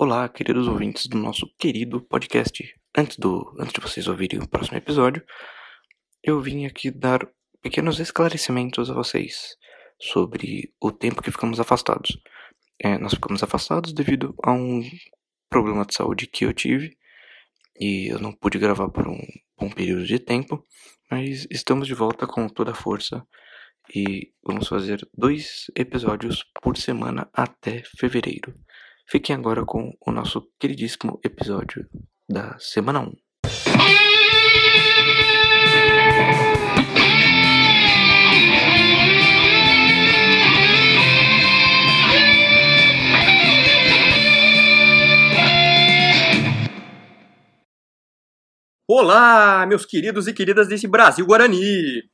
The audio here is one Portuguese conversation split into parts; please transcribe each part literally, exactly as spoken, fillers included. Olá, queridos ouvintes do nosso querido podcast. Antes, do, antes de vocês ouvirem o próximo episódio, eu vim aqui dar pequenos esclarecimentos a vocês sobre o tempo que ficamos afastados. É, nós ficamos afastados devido a um problema de saúde que eu tive e eu não pude gravar por um bom período de tempo, mas estamos de volta com toda a força e vamos fazer dois episódios por semana até fevereiro. Fiquem agora com o nosso queridíssimo episódio da semana um. Olá, meus queridos e queridas desse Brasil Guarani!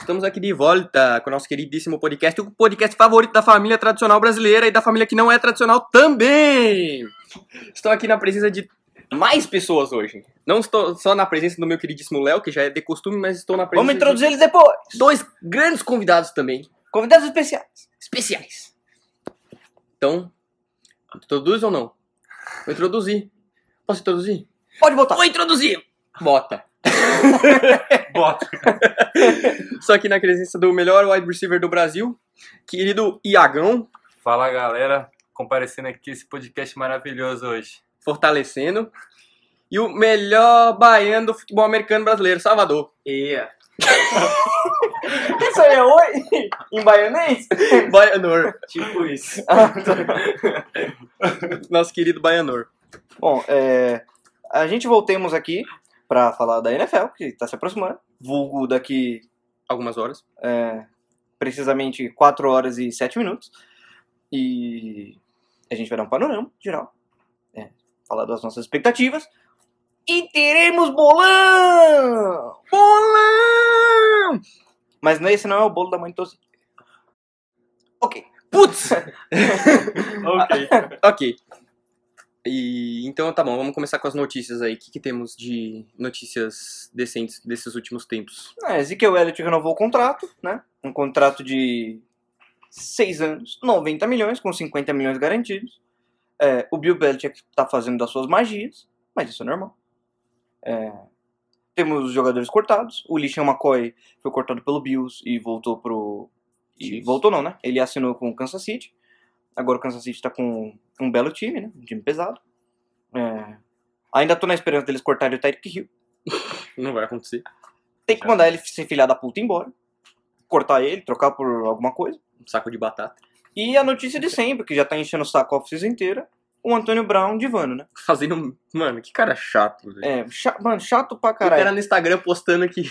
Estamos aqui de volta com o nosso queridíssimo podcast, o podcast favorito da família tradicional brasileira e da família que não é tradicional também. Estou aqui na presença de mais pessoas hoje. Não estou só na presença do meu queridíssimo Léo, que já é de costume, mas estou na presença... Vamos introduzir de... eles depois. Dois grandes convidados também. Convidados especiais. Especiais. Então, introduz ou não? Vou introduzir. Posso introduzir? Pode botar. Vou introduzir. Bota. Bota. Só aqui na presença do melhor wide receiver do Brasil, querido Iagão. Fala, galera, comparecendo aqui esse podcast maravilhoso hoje. Fortalecendo. E o melhor baiano do futebol americano brasileiro, Salvador. Yeah. Isso aí é oi? Em baianês? Baianor. Tipo isso. Nosso querido Baianor. Bom, é... a gente voltemos aqui pra falar da N F L, que tá se aproximando. Vulgo daqui... algumas horas. É, precisamente quatro horas e sete minutos. E a gente vai dar um panorama geral. É, falar das nossas expectativas. E teremos bolão! Bolão! Mas esse não é o bolo da mãe tosse. Ok. Putz! Ok. Ok. E, então tá bom, vamos começar com as notícias aí. O que, que temos de notícias decentes desses últimos tempos? É, Ezekiel Elliott renovou o contrato, né? Um contrato de seis anos, noventa milhões, com cinquenta milhões garantidos. É, o Bill Belichick tá fazendo das suas magias, mas isso é normal. É, temos os jogadores cortados. O LeSean McCoy foi cortado pelo Bills e voltou pro... E voltou não, né? Ele assinou com o Kansas City. Agora o Kansas City tá com um belo time, né? Um time pesado. É... Ainda tô na esperança deles cortarem o Tyreek Hill. Não vai acontecer. Tem que mandar ele ser filhado da puta embora. Cortar ele, trocar por alguma coisa. Um saco de batata. E a notícia de sempre, que já tá enchendo o saco a oficina inteira, o Antônio Brown divano, né? Fazendo... Mano, que cara chato. Gente. É, chato, mano, chato pra caralho. O cara no Instagram postando que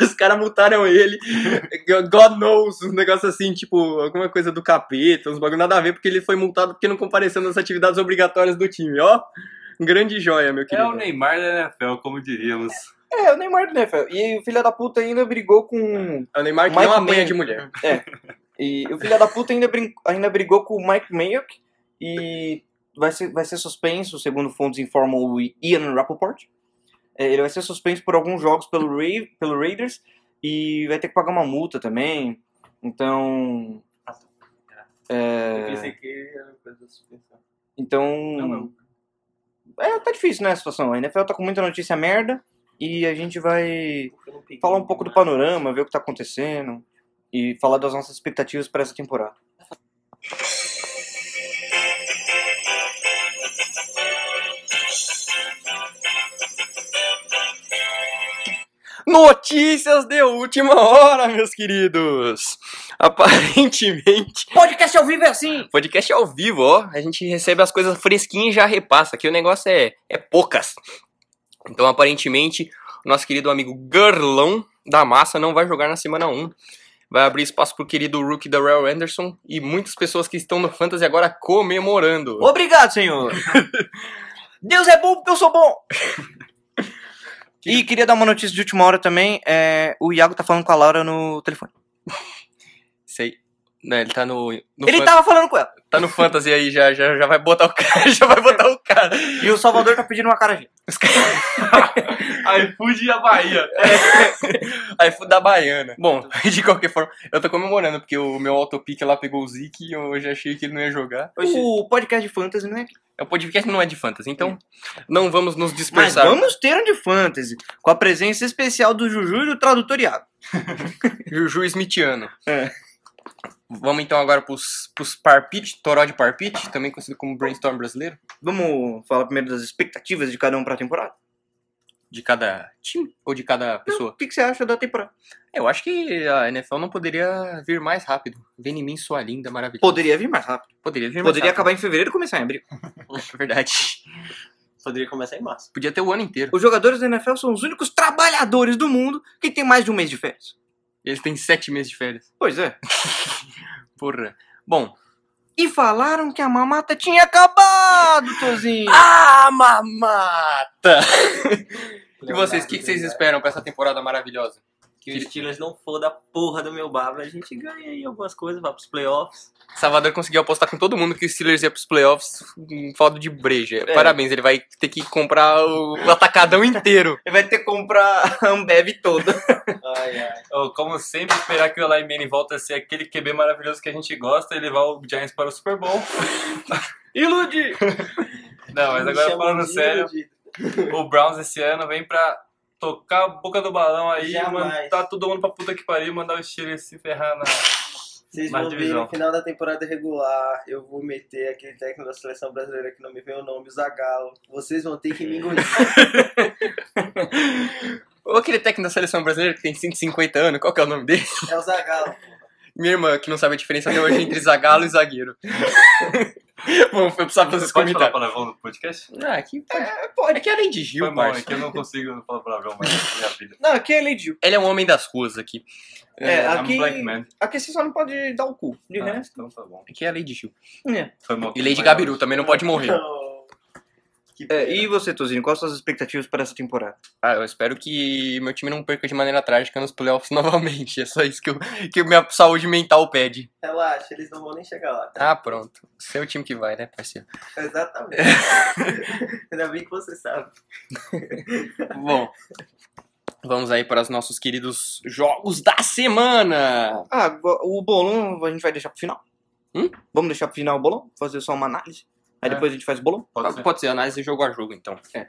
os caras multaram ele. God knows, um negócio assim, tipo, alguma coisa do capeta, uns bagulho nada a ver, porque ele foi multado porque não compareceu nas atividades obrigatórias do time, ó. Grande joia, meu querido. É o Neymar da N F L, como diríamos. É, é o Neymar da N F L. E o filho da puta ainda brigou com... É o Neymar que Mike não apanha Mayock. De mulher. É. E o filho da puta ainda, brin... ainda brigou com o Mike Mayock e... Vai ser, vai ser suspenso, segundo fontes informam o Ian Rappaport. É, ele vai ser suspenso por alguns jogos pelo, Ra- pelo Raiders e vai ter que pagar uma multa também. Então... É... Eu pensei que era coisa da suspensão. Então... Não, não. É, tá difícil, né, a situação. A N F L tá com muita notícia merda e a gente vai falar um pouco do panorama, ver o que tá acontecendo e falar das nossas expectativas para essa temporada. Notícias de última hora, meus queridos. Aparentemente... Podcast ao vivo é assim. Podcast ao vivo, ó. A gente recebe as coisas fresquinhas e já repassa. Aqui o negócio é, é poucas. Então, aparentemente, o nosso querido amigo Garlão da Massa não vai jogar na semana um. Vai abrir espaço pro querido rookie Darrell Anderson e muitas pessoas que estão no Fantasy agora comemorando. Obrigado, senhor. Deus é bom porque eu sou bom. E queria dar uma notícia de última hora também, é, o Iago tá falando com a Laura no telefone. Sei. Né, ele tá no... no ele fan... tava falando com ela. Tá no Fantasy aí, já, já, já vai botar o cara, já vai botar o cara. E o Salvador tá pedindo uma acarajé. iFood da Bahia. É. iFood da Baiana. Bom, de qualquer forma, eu tô comemorando, porque o meu autopick lá pegou o Zeke e eu já achei que ele não ia jogar. O podcast de Fantasy não é... O podcast não é de Fantasy, então é. Não vamos nos dispersar. Mas vamos ter um de Fantasy, com a presença especial do Juju e do tradutor Iago. Juju Smithiano. É. Vamos então agora pros, pros parpite, toró de parpite, também conhecido como brainstorm brasileiro. Vamos falar primeiro das expectativas de cada um pra temporada? De cada time? Ou de cada pessoa? Não, o que, que você acha da temporada? Eu acho que a N F L não poderia vir mais rápido. Vem em mim, sua linda, maravilhosa. Poderia vir mais rápido. Poderia vir mais Poderia rápido. acabar em fevereiro e começar em abril. É verdade. Poderia começar em março. Podia ter o ano inteiro. Os jogadores da N F L são os únicos trabalhadores do mundo que tem mais de um mês de férias. Eles têm sete meses de férias. Pois é. Porra. Bom. E falaram que a mamata tinha acabado, Tozinho. Ah, mamata! E vocês, o que, que vocês esperam pra essa temporada maravilhosa? Que o Steelers não for da porra do meu baba. A gente ganha aí algumas coisas, vai pros playoffs. Salvador conseguiu apostar com todo mundo que o Steelers ia pros playoffs com falta de breja. É. Parabéns, ele vai ter que comprar o atacadão inteiro. Ele vai ter que comprar a Ambev toda. Ai, ai. Oh, como sempre, esperar que o Eli Manning volte a ser aquele Q B maravilhoso que a gente gosta e levar o Giants para o Super Bowl. Ilude! Não, mas agora falando sério, iludido. O Browns esse ano vem pra... tocar a boca do balão aí, mandar todo mundo pra puta que pariu, mandar o Steelers se ferrar na Vocês na vão divisão. Ver no final da temporada regular, eu vou meter aquele técnico da seleção brasileira que não me vem o nome, o Zagallo. Vocês vão ter que me engolir. Ou aquele técnico da seleção brasileira que tem cento e cinquenta anos, qual que é o nome dele? É o Zagallo. Minha irmã, que não sabe a diferença até hoje entre Zagallo e zagueiro. Bom, foi precisar fazer esse comentário. Pode falar palavrão no podcast? Ah, aqui pode. É, pode. É que é a Lady Gil, foi mal, é que eu não consigo falar palavrão mais na minha vida. Não, aqui é a Lady Gil. Ele é um homem das ruas aqui. É, é aqui, I'm black man. Aqui você só não pode dar o cu, de ah, resto. Então tá bom. Aqui é a Lady Gil. É. Foi mal, e Lady Gabiru hoje. Também não pode morrer. É, e você, Tozinho, quais são as expectativas para essa temporada? Ah, eu espero que meu time não perca de maneira trágica nos playoffs novamente. É só isso que, eu, que minha saúde mental pede. Relaxa, eles não vão nem chegar lá. Tá? Ah, pronto. Seu time que vai, né, parceiro? Exatamente. Ainda bem que você sabe. Bom, vamos aí para os nossos queridos jogos da semana. Ah, o bolão a gente vai deixar pro final? Hum? Vamos deixar pro final o bolão? Fazer só uma análise? Aí é. Depois a gente faz o bolão? Pode, ah, ser. Pode ser, análise jogo a jogo, então. É.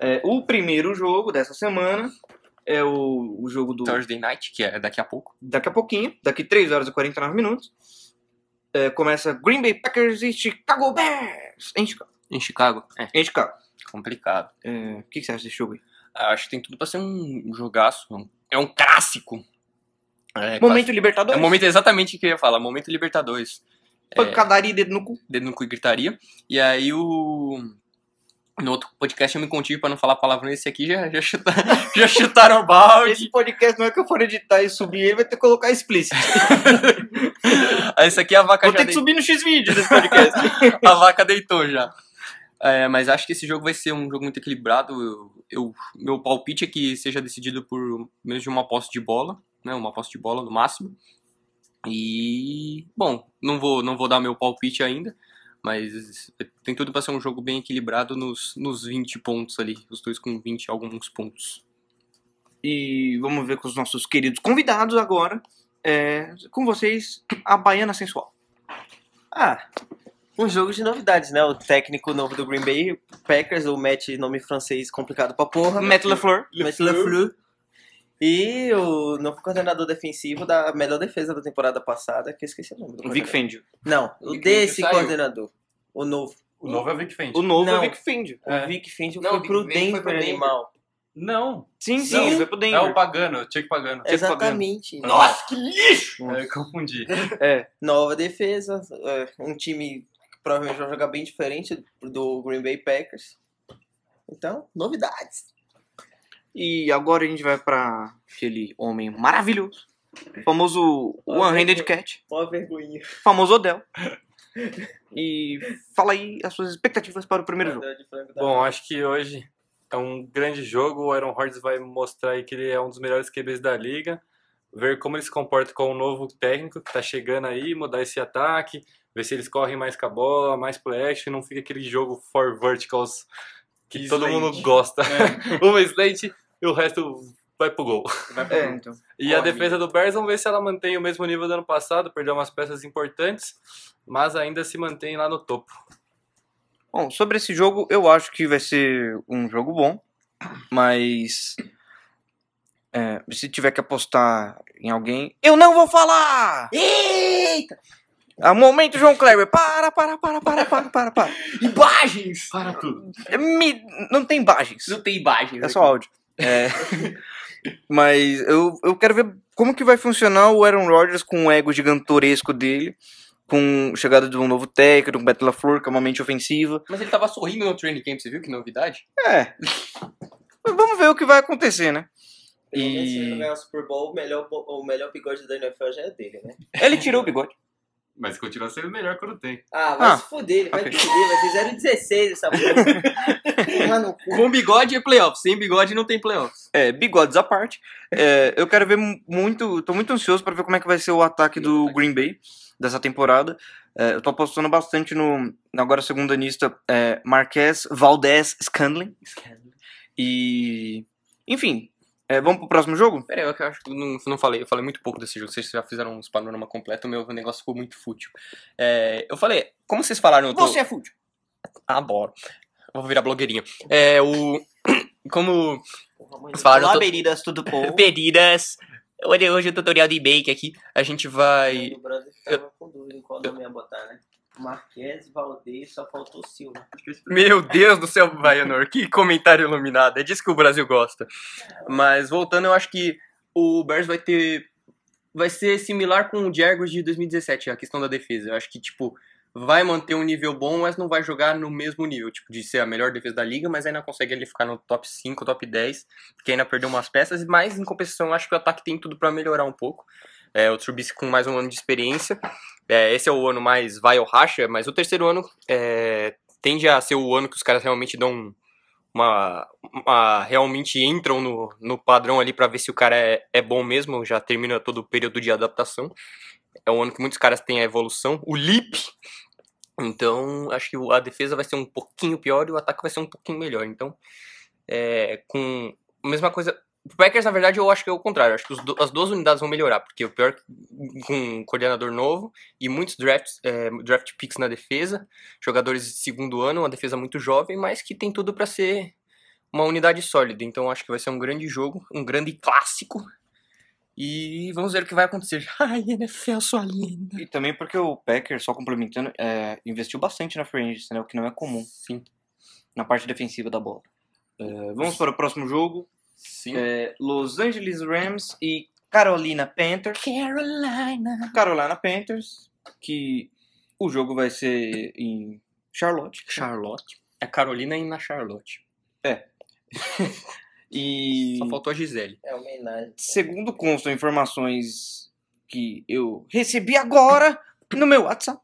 É, o primeiro jogo dessa semana é o, o jogo do... Thursday Night, que é daqui a pouco. Daqui a pouquinho, daqui três horas e quarenta e nove minutos. É, começa Green Bay Packers e Chicago Bears. Em Chicago. Em Chicago? É. Em Chicago. Complicado. É, o que você acha desse jogo aí? Ah, acho que tem tudo pra ser um jogaço. É um clássico. É, momento quase... Libertadores. É o momento exatamente que eu ia falar, momento Libertadores. Pancadaria e dedo no cu. Dedo no cu e gritaria. E aí o... No outro podcast eu me contive pra não falar palavrão. Esse aqui já, já, chuta... já chutaram o balde. Esse podcast não é que eu for editar e subir. Ele vai ter que colocar explícito. Esse aqui a vaca Vou já... Vou ter de... que subir no X-Video desse podcast. A vaca deitou já. É, mas acho que esse jogo vai ser um jogo muito equilibrado. Eu, eu, meu palpite é que seja decidido por menos de uma posse de bola. Né? Uma posse de bola no máximo. E, bom, não vou, não vou dar meu palpite ainda, mas tem tudo para ser um jogo bem equilibrado nos, nos vinte pontos ali, os dois com vinte alguns pontos. E vamos ver com os nossos queridos convidados agora, é, com vocês, a Baiana Sensual. Ah, um jogo de novidades, né? O técnico novo do Green Bay Packers, o Matt, nome francês complicado pra porra. Matt LaFleur. Matt LaFleur. E o novo coordenador defensivo da melhor defesa da temporada passada, que eu esqueci o nome. O Vic Fangio. Não, o Vic desse saiu. Coordenador. O novo. O novo é o Vic Fangio. O novo não, é o Vic Fangio. É. O Vic Fangio foi pro Denver, animal. Não. Sim, sim. Não, foi pro Denver. É o Pagano, o Chuck Pagano. Exatamente. Pagano. Nossa, que lixo! É, eu confundi. É, nova defesa, um time que provavelmente vai jogar bem diferente do Green Bay Packers. Então, novidades. E agora a gente vai pra aquele homem maravilhoso, famoso One-Handed Cat. Mó vergonhinha. Famoso Odell. E fala aí as suas expectativas para o primeiro jogo. Bom, acho que hoje é um grande jogo. O Aaron Rodgers vai mostrar aí que ele é um dos melhores Q Bs da liga. ver como eles se comportam com o novo técnico que está chegando aí, mudar esse ataque, ver se eles correm mais com a bola, mais play action, não fica aquele jogo for verticals que Slate. Todo mundo gosta. É. Uma slate e o resto vai pro gol. Vai pro é. Então. E corre. A defesa do Bears, vamos ver se ela mantém o mesmo nível do ano passado, perdeu umas peças importantes, mas ainda se mantém lá no topo. Bom, sobre esse jogo, eu acho que vai ser um jogo bom, mas... É, se tiver que apostar em alguém... Eu não vou falar! Eita! A momento, João Kleber. Para, para, para, para, para, para, para. E bagens! Para tudo. Me... Não tem bagens. Não tem bagens. É aqui. Só áudio. É. Mas eu, eu quero ver como que vai funcionar o Aaron Rodgers com o ego gigantoresco dele. Com a chegada de um novo técnico, com o Beto LaFleur, que é uma mente ofensiva. Mas ele tava sorrindo no training camp, você viu? Que novidade. É. Vamos ver o que vai acontecer, né? E... Se ele ganhar o Super Bowl, o melhor, o melhor bigode da N F L já é dele, né? Ele tirou o bigode. Mas continua sendo melhor quando tem. Ah, vai ah, se fuder, ele vai okay. Fuder, vai ter zero dezesseis essa porra. Com bigode é playoffs, sem bigode não tem playoffs. É, bigodes à parte. É, eu quero ver muito, tô muito ansioso pra ver como é que vai ser o ataque do Green Bay dessa temporada. É, eu tô apostando bastante no, agora segundo anista, é, Marquez Valdez Scandling. Scandling. E, enfim... É, vamos pro próximo jogo? Pera aí, eu acho que não, não falei, eu falei muito pouco desse jogo, vocês já fizeram uns panorama completo, o meu negócio ficou muito fútil. É, eu falei, como vocês falaram... Eu tô... Você é fútil! Ah, bora. Vou virar blogueirinha. É, o... Como... Vocês falaram... Olá, tô... Beridas, tudo bom? Beridas! Hoje, hoje o tutorial de bake aqui, a gente vai... O brother ficava com dúvida em qual nome ia botar, né? Marquez, Valdez, só faltou Silva. Meu Deus do céu, Baianor, que comentário iluminado, é disso que o Brasil gosta. Mas voltando, eu acho que o Bears vai ter, vai ser similar com o Jaguars de dois mil e dezessete, a questão da defesa. Eu acho que, tipo, vai manter um nível bom, mas não vai jogar no mesmo nível, tipo, de ser a melhor defesa da liga, mas ainda consegue ele ficar no top cinco, top dez, porque ainda perdeu umas peças, mas em compensação eu acho que o ataque tem tudo pra melhorar um pouco. É, o Trubisky com mais um ano de experiência, é, esse é o ano mais vai ou racha, mas o terceiro ano é, tende a ser o ano que os caras realmente dão uma... uma realmente entram no, no padrão ali para ver se o cara é, é bom mesmo, já termina todo o período de adaptação, é um ano que muitos caras têm a evolução, o leap, então acho que a defesa vai ser um pouquinho pior e o ataque vai ser um pouquinho melhor, então é, com a mesma coisa... O Packers, na verdade, eu acho que é o contrário. Eu acho que os do, as duas unidades vão melhorar, porque o pior com um coordenador novo e muitos drafts, é, draft picks na defesa, jogadores de segundo ano, uma defesa muito jovem, mas que tem tudo para ser uma unidade sólida. Então, acho que vai ser um grande jogo, um grande clássico. E vamos ver o que vai acontecer. Ai, N F L, sua linda. E também porque o Packers, só complementando, é, investiu bastante na free agency, né, o que não é comum. Sim. Na parte defensiva da bola. É, vamos para o próximo jogo. Sim. É, Los Angeles Rams e Carolina Panthers. Carolina. Carolina Panthers, que o jogo vai ser em Charlotte. Charlotte. É Carolina e na Charlotte. É. E... Só faltou a Gisele. É homenagem. Segundo constam informações que eu recebi agora no meu WhatsApp.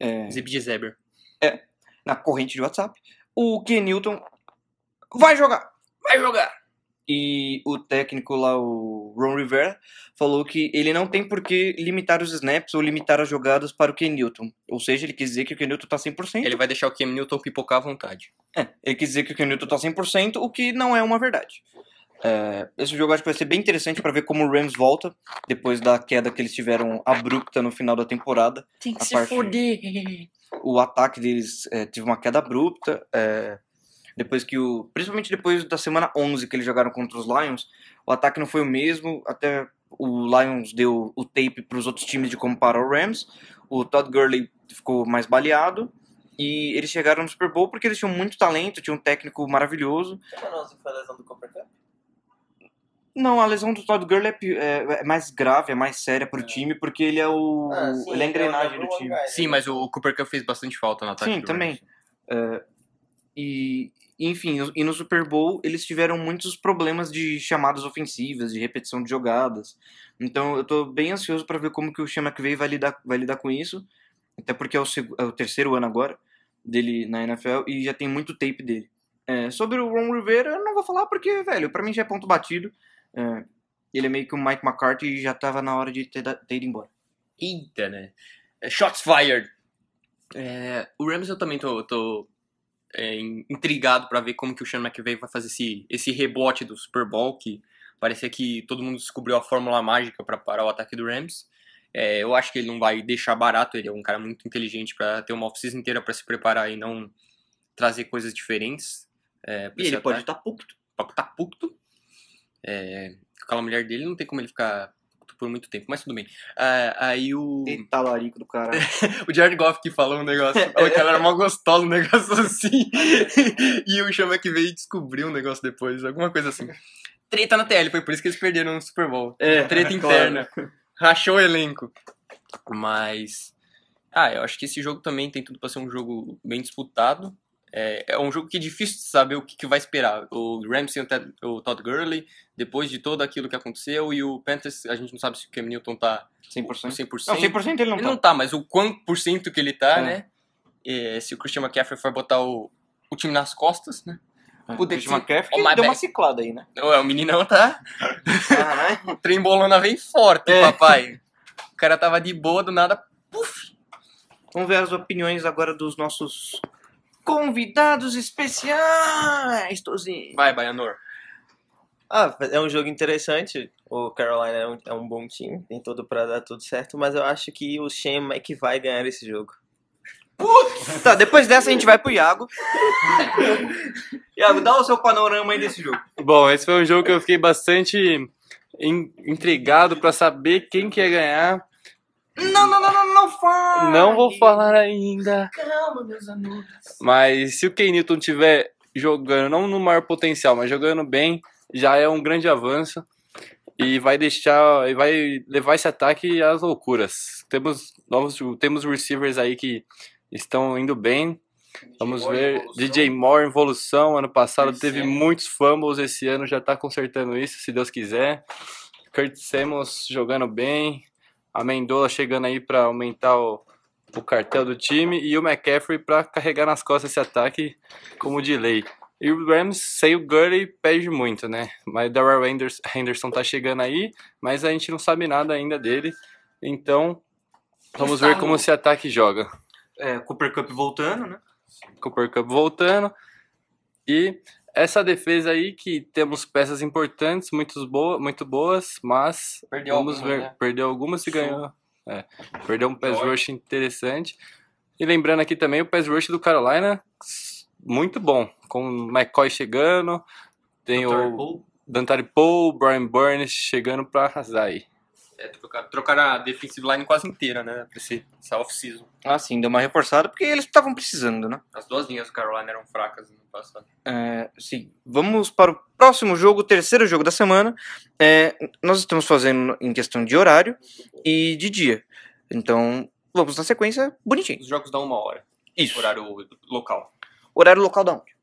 É... Zibgizeber. É. Na corrente de WhatsApp. O Ken Newton vai jogar. Vai jogar. E o técnico lá, o Ron Rivera, falou que ele não tem por que limitar os snaps ou limitar as jogadas para o Ken Newton. Ou seja, ele quis dizer que o Ken Newton tá cem por cento. Ele vai deixar o Ken Newton pipocar à vontade. É, ele quis dizer que o Ken Newton tá cem por cento, o que não é uma verdade. É, esse jogo acho que vai ser bem interessante para ver como o Rams volta, depois da queda que eles tiveram abrupta no final da temporada. Tem que a se parte... foder! O ataque deles é, teve uma queda abrupta, é... Depois que o, principalmente depois da semana onze que eles jogaram contra os Lions, o ataque não foi o mesmo, até o Lions deu o tape para os outros times de como parar o Rams, o Todd Gurley ficou mais baleado, e eles chegaram no Super Bowl porque eles tinham muito talento, tinham um técnico maravilhoso. Não, foi a lesão do Cooper Cup? Não, a lesão do Todd Gurley é, é mais grave, é mais séria pro é. time, porque ele é o ah, sim, ele é a engrenagem é do time. Guy, sim, mas o Cooper Cup fez bastante falta no ataque. Sim, também. Uh, e... Enfim, e no Super Bowl eles tiveram muitos problemas de chamadas ofensivas, de repetição de jogadas. Então eu tô bem ansioso para ver como que o Sean McVay vai lidar, vai lidar com isso. Até porque é o, seg- é o terceiro ano agora dele na N F L e já tem muito tape dele. É, sobre o Ron Rivera eu não vou falar porque, velho, pra mim já é ponto batido. É, Ele é meio que o Mike McCarthy e já tava na hora de ter, da, ter ido embora. Eita, né? Shots fired! É, o Rams eu também tô, tô é, intrigado pra ver como que o Sean McVay vai fazer esse, esse rebote do Super Bowl, que parecia que todo mundo descobriu a fórmula mágica pra parar o ataque do Rams. É, eu acho que ele não vai deixar barato, ele é um cara muito inteligente pra ter uma off-season inteira pra se preparar e não trazer coisas diferentes. É, e ele pode estar puto. Pode estar puto. É, aquela mulher dele não tem como ele ficar por muito tempo, mas tudo bem. Ah, aí o... Eita, larico do caralho. O Jared Goff que falou um negócio, falou que ela era mó gostosa, um negócio assim. E o Chama que veio e descobriu um negócio depois, alguma coisa assim. Treta na T L, foi por isso que eles perderam no Super Bowl. É, treta interna. Claro. Rachou o elenco. Mas... Ah, eu acho que esse jogo também tem tudo pra ser um jogo bem disputado. É um jogo que é difícil de saber o que, que vai esperar. O Rams tem o Todd Gurley, depois de tudo aquilo que aconteceu, e o Panthers, a gente não sabe se o Cam Newton tá cem por cento. cem por cento. Não, cem por cento ele não ele tá. Ele não tá, mas o quanto por cento que ele tá, é. né? É, se o Christian McCaffrey for botar o, o time nas costas, né? É. O Christian McCaffrey deu back. Uma ciclada aí, né? Ué, o meninão tá... Ah, o trem bolona vem forte, é. papai. O cara tava de boa, do nada, puf! Vamos ver as opiniões agora dos nossos... convidados especiais, Tozinho. Vai, Baianor. Ah, é um jogo interessante. O Carolina é um, é um bom time. Tem tudo pra dar tudo certo. Mas eu acho que o Shane é que vai ganhar esse jogo. Putz! Tá, depois dessa a gente vai pro Iago. Iago, dá o seu panorama aí desse jogo. Bom, esse foi um jogo que eu fiquei bastante in- intrigado pra saber quem que ia ganhar. Não, não, não, não, não fale! Não vou falar ainda. Calma, meus amores. Mas se o Cam Newton estiver jogando, não no maior potencial, mas jogando bem, já é um grande avanço. E vai deixar, e vai levar esse ataque às loucuras. Temos novos temos receivers aí que estão indo bem. Vamos ver. D J Moore, evolução. Ano passado teve muitos fumbles, esse ano já tá consertando isso, se Deus quiser. Kurt Samuels jogando bem. A Mendola chegando aí para aumentar o, o cartel do time. E o McCaffrey para carregar nas costas esse ataque como delay. E o Rams, sem o Gurley, perde muito, né? Mas o Darrell Henderson tá chegando aí, mas a gente não sabe nada ainda dele. Então, vamos ver como esse ataque joga. É, Cooper Kupp voltando, né? Cooper Kupp voltando. E essa defesa aí que temos peças importantes, muito, boa, muito boas, mas perdeu vamos alguma, ver, né? Perdeu algumas e ganhou. É, perdeu um pass rush interessante. E lembrando aqui também o pass rush do Carolina, muito bom, com o McCoy chegando, tem o Dantari Poe, o Brian Burns chegando para arrasar aí. É, trocaram, trocaram a defensive line quase inteira, né? Essa off-season. Ah, sim, deu uma reforçada porque eles estavam precisando, né? As duas linhas do Carolina eram fracas no passado. É, sim. Vamos para o próximo jogo, o terceiro jogo da semana. É, nós estamos fazendo em questão de horário e de dia. Então, vamos na sequência bonitinho. Os jogos dão uma hora. Isso. Horário local. Horário local da onde?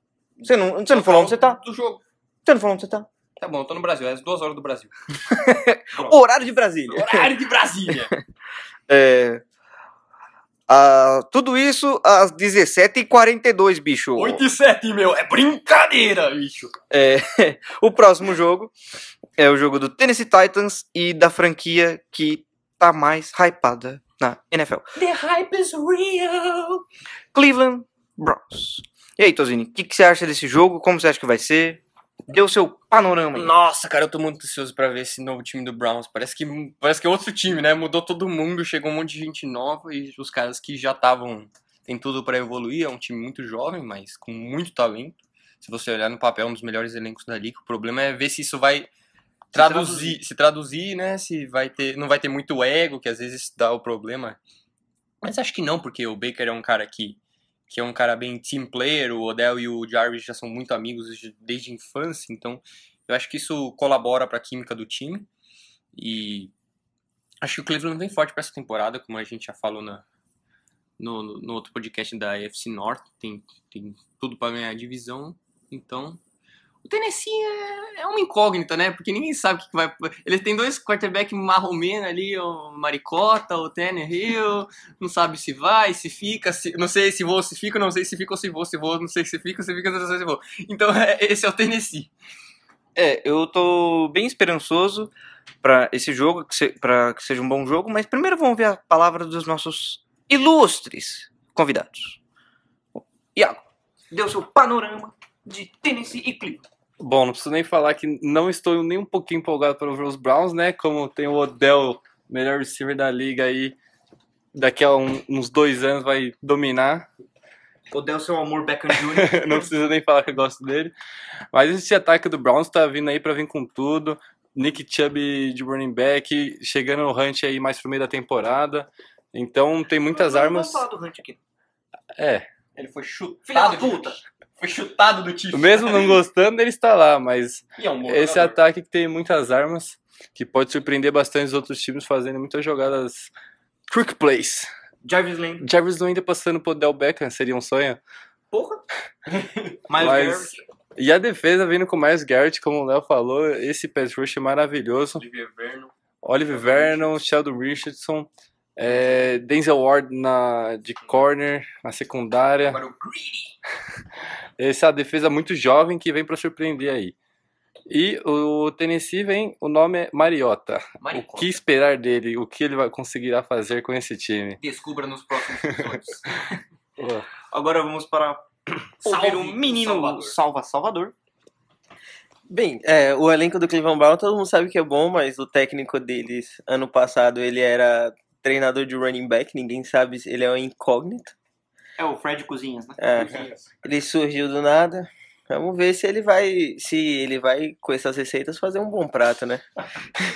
Você não, você não falou onde você tá? Do jogo. Você não falou onde você tá? Tá bom, eu tô no Brasil, é as duas horas do Brasil. Horário de Brasília. Horário de Brasília. É, a, tudo isso às dezessete e quarenta e dois, bicho. oito e sete, meu. É brincadeira, bicho. É, o próximo jogo é o jogo do Tennessee Titans e da franquia que tá mais hypada na N F L. The hype is real. Cleveland Browns. E aí, Tozini, o que, que você acha desse jogo? Como você acha que vai ser? Deu seu panorama. Nossa, cara, eu tô muito ansioso pra ver esse novo time do Browns. Parece que, parece que é outro time, né? Mudou todo mundo, chegou um monte de gente nova e os caras que já estavam... Tem tudo pra evoluir, é um time muito jovem, mas com muito talento. Se você olhar no papel, é um dos melhores elencos da liga. O problema é ver se isso vai traduzir, se traduzir, né? Se vai ter, não vai ter muito ego, que às vezes dá o problema. Mas acho que não, porque o Baker é um cara que... que é um cara bem team player, o Odell e o Jarvis já são muito amigos desde a infância, então eu acho que isso colabora para a química do time, e acho que o Cleveland vem forte para essa temporada, como a gente já falou na, no, no outro podcast da A F C North, tem, tem tudo para ganhar a divisão, então... O Tennessee é, é uma incógnita, né? Porque ninguém sabe o que, que vai... Ele tem dois quarterback marromeno ali, o Maricota, o Tannehill, não sabe se vai, se fica, se... não sei se vou, se fica, não sei se fica ou se vou, se vou, não sei se fica, se fica, não sei se vou. Então, é, esse é o Tennessee. É, eu tô bem esperançoso para esse jogo, que se, para que seja um bom jogo, mas primeiro vamos ver a palavra dos nossos ilustres convidados. Iago, dê o seu panorama de Tennessee e Cleveland. Bom, não preciso nem falar que não estou nem um pouquinho empolgado para ver os Browns, né? Como tem o Odell, melhor receiver da liga aí, daqui a um, uns dois anos vai dominar. Odell, seu amor, Beckham Júnior Não precisa nem falar que eu gosto dele. Mas esse ataque do Browns tá vindo aí para vir com tudo. Nick Chubb de running back, chegando no Hunt aí mais pro meio da temporada. Então tem muitas armas. Não vou falar do Hunt aqui. É. Ele foi chutado. Filha da puta! Foi chutado do time. Mesmo não gostando, ele está lá, mas é um esse jogador. Ataque que tem muitas armas, que pode surpreender bastante os outros times fazendo muitas jogadas trick plays. Jarvis Landry. Jarvis Landry passando por Del Beckham seria um sonho. Porra! Mas, mas e a defesa vindo com o Myles Garrett, como o Léo falou, esse pass rush é maravilhoso. Olivier Vernon. Olivier Vernon, Sheldon Richardson. É, Denzel Ward na, de corner, na secundária. Agora o Greedy. Essa é a defesa muito jovem que vem para surpreender aí. E o Tennessee vem, o nome é Mariota. Maricota. O que esperar dele? O que ele vai conseguirá fazer com esse time? Descubra nos próximos episódios. Agora vamos para ouvir o menino Salvador. Salva Salvador. Bem, é, o elenco do Cleveland Browns todo mundo sabe que é bom, mas o técnico deles, ano passado, ele era treinador de running back, ninguém sabe, ele é um incógnito. É o Fred Cozinhas, né? É, Cozinhas. Ele surgiu do nada. Vamos ver se ele vai, se ele vai com essas receitas fazer um bom prato, né?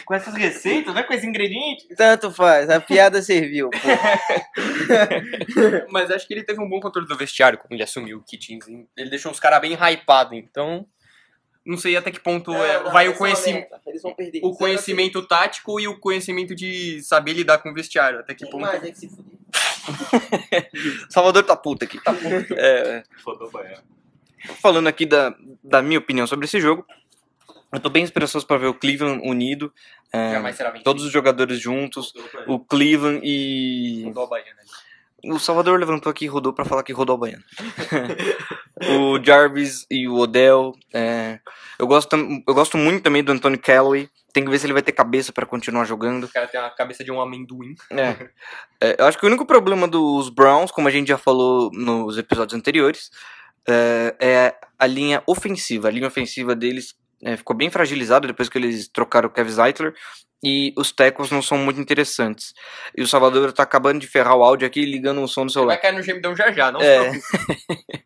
Com essas receitas, não é com esses ingredientes? Tanto faz, a piada serviu. Mas acho que ele teve um bom controle do vestiário quando ele assumiu o Kitchens. Ele deixou uns caras bem hypados, então não sei até que ponto não, é, não, vai o, conheci... perder, o conhecimento tático e o conhecimento de saber lidar com o vestiário. Até que Quem ponto. Mais é que se fuder. Salvador tá puta aqui. Tá puta. É. Fodou banheiro. Falando aqui da, da minha opinião sobre esse jogo, eu tô bem esperançoso para ver o Cleveland unido. É, todos os jogadores juntos. O, o Cleveland e. Rodou a baiana. O Salvador levantou aqui e rodou pra falar que rodou a baiana. O Jarvis e o Odell. É, eu, gosto, eu gosto muito também do Anthony Callaway. Tem que ver se ele vai ter cabeça pra continuar jogando. O cara tem a cabeça de um amendoim. É. É, eu acho que o único problema dos Browns, como a gente já falou nos episódios anteriores, é, é a linha ofensiva. A linha ofensiva deles é, ficou bem fragilizada depois que eles trocaram o Kev Zeitler. E os tackles não são muito interessantes. E o Salvador tá acabando de ferrar o áudio aqui, ligando um som no celular. Vai cair no gemidão já já, não é. Se preocupe.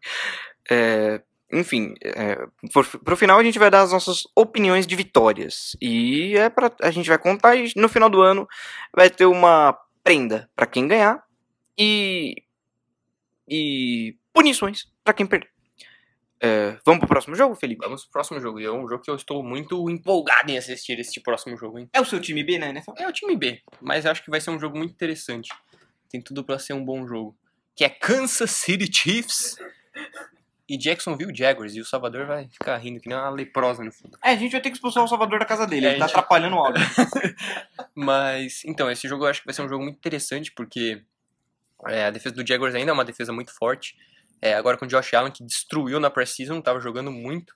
É, enfim, é, por, pro final a gente vai dar as nossas opiniões de vitórias. E é pra, a gente vai contar e no final do ano vai ter uma prenda pra quem ganhar. E, e punições pra quem perder. É, vamos pro próximo jogo, Felipe? Vamos pro próximo jogo. E é um jogo que eu estou muito empolgado em assistir esse próximo jogo, hein? É o seu time B, né? É o time B. Mas acho que vai ser um jogo muito interessante. Tem tudo pra ser um bom jogo. Que é Kansas City Chiefs e Jacksonville Jaguars. E o Salvador vai ficar rindo que nem uma leprosa no fundo. É, a gente vai ter que expulsar o Salvador da casa dele. É, ele tá gente... atrapalhando o áudio. Mas, então, esse jogo eu acho que vai ser um jogo muito interessante. Porque é, a defesa do Jaguars ainda é uma defesa muito forte. É, agora com o Josh Allen, que destruiu na pré-season, estava jogando muito.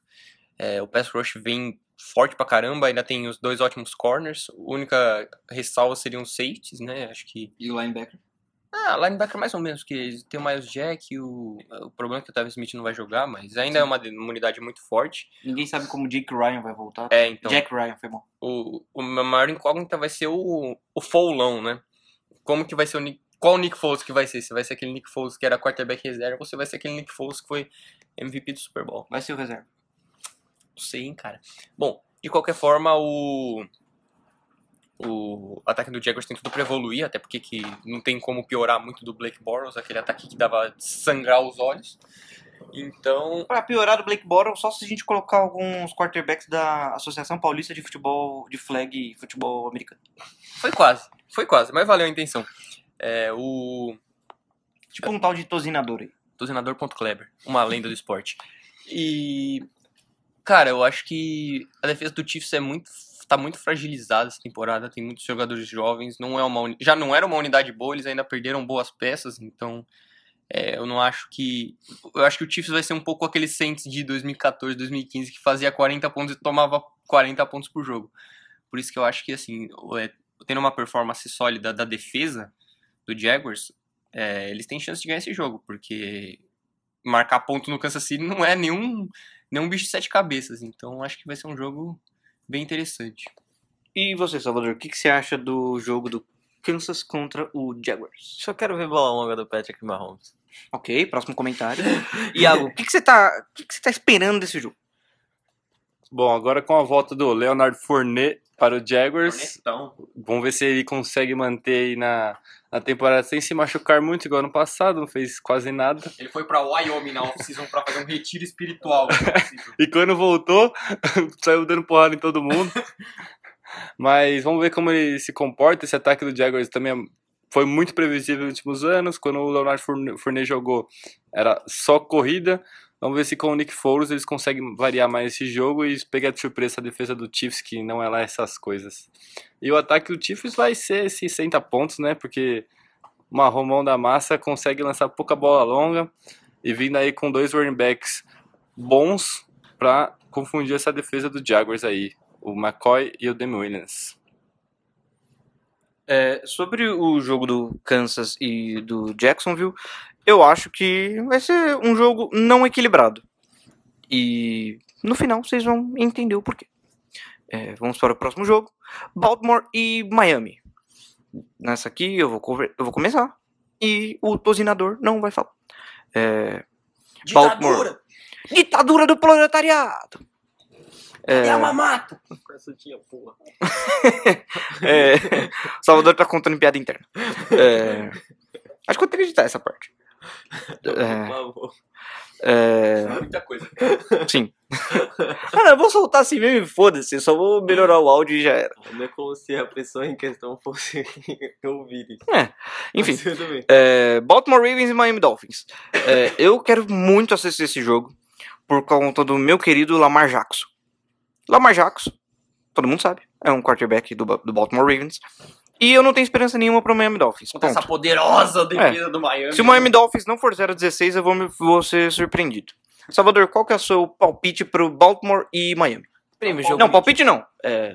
É, o pass rush vem forte pra caramba, ainda tem os dois ótimos corners. A única ressalva seriam os safeties, né? Acho que... E o linebacker? Ah, linebacker mais ou menos, que tem o Myles Jack, o, o problema é que o Tavis Smith não vai jogar, mas ainda Sim. é uma, uma unidade muito forte. Ninguém sabe como o Jake Ryan vai voltar. É, então... Jack Ryan, foi bom. O, o maior incógnita vai ser o, o Foulão, né? Como que vai ser o Nick... Qual Nick Foles que vai ser? Se vai ser aquele Nick Foles que era quarterback reserva ou se vai ser aquele Nick Foles que foi M V P do Super Bowl? Vai ser o reserva. Não sei, hein, cara. Bom, de qualquer forma, o o ataque do Jaguars tem tudo pra evoluir, até porque que não tem como piorar muito do Blake Bortles, aquele ataque que dava sangrar os olhos. Então... Pra piorar do Blake Bortles, só se a gente colocar alguns quarterbacks da Associação Paulista de Futebol de Flag e Futebol Americano. Foi quase, foi quase, mas valeu a intenção. É, o... Tipo um tal de tozinador aí. Tozinador.Kleber, uma lenda do esporte. E, cara, eu acho que a defesa do Chiefs é muito, tá muito fragilizada essa temporada. Tem muitos jogadores jovens, não é uma, já não era uma unidade boa, eles ainda perderam boas peças. Então É, eu não acho que... Eu acho que o Chiefs vai ser um pouco aquele Saints de dois mil e quatorze, dois mil e quinze, que fazia quarenta pontos e tomava quarenta pontos por jogo. Por isso que eu acho que, assim, tendo uma performance sólida da defesa do Jaguars, é, eles têm chance de ganhar esse jogo, porque marcar ponto no Kansas City não é nenhum, nenhum bicho de sete cabeças. Então, acho que vai ser um jogo bem interessante. E você, Salvador, o que, que você acha do jogo do Kansas contra o Jaguars? Só quero ver bola longa do Patrick Mahomes. Ok, próximo comentário. Iago, o que, que você tá, que que você tá esperando desse jogo? Bom, agora com a volta do Leonard Fournette para o Jaguars, Fornetão. Vamos ver se ele consegue manter aí na, na temporada sem se machucar muito, igual ano passado, não fez quase nada. Ele foi para Wyoming na off-season para fazer um retiro espiritual. E quando voltou, saiu dando porrada em todo mundo. Mas vamos ver como ele se comporta. Esse ataque do Jaguars também foi muito previsível nos últimos anos. Quando o Leonard Fournette jogou, era só corrida. Vamos ver se com o Nick Foles eles conseguem variar mais esse jogo e pegar de surpresa a defesa do Chiefs, que não é lá essas coisas. E o ataque do Chiefs vai ser sessenta pontos, né? Porque o Marromão da Massa consegue lançar pouca bola longa e vindo aí com dois running backs bons para confundir essa defesa do Jaguars aí. O McCoy e o Damien Williams. É, sobre o jogo do Kansas e do Jacksonville, eu acho que vai ser um jogo não equilibrado. E no final vocês vão entender o porquê. É, vamos para o próximo jogo. Baltimore e Miami. Nessa aqui eu vou, cover- eu vou começar. E o tozinador não vai falar. É, Baltimore. Ditadura. Ditadura do proletariado. É uma mata. É... Salvador tá contando piada interna. É... Acho que eu vou ter que editar essa parte. É... É... É muita coisa. Sim. Cara, eu vou soltar assim mesmo e foda-se. Eu só vou melhorar o áudio e já era. Não é como se a pessoa em questão fosse ouvir isso. É. Enfim. É... Baltimore Ravens e Miami Dolphins. É... Eu quero muito assistir esse jogo por conta do meu querido Lamar Jackson. Lamar Jackson, todo mundo sabe, é um quarterback do, do Baltimore Ravens. E eu não tenho esperança nenhuma para o Miami Dolphins. Ponto. Essa poderosa defesa é. do Miami. Se o Miami Dolphins não for zero a dezesseis, eu vou, me, vou ser surpreendido. Salvador, qual que é o seu palpite para o Baltimore e Miami? Prêmio jogo. Não, palpite não. É...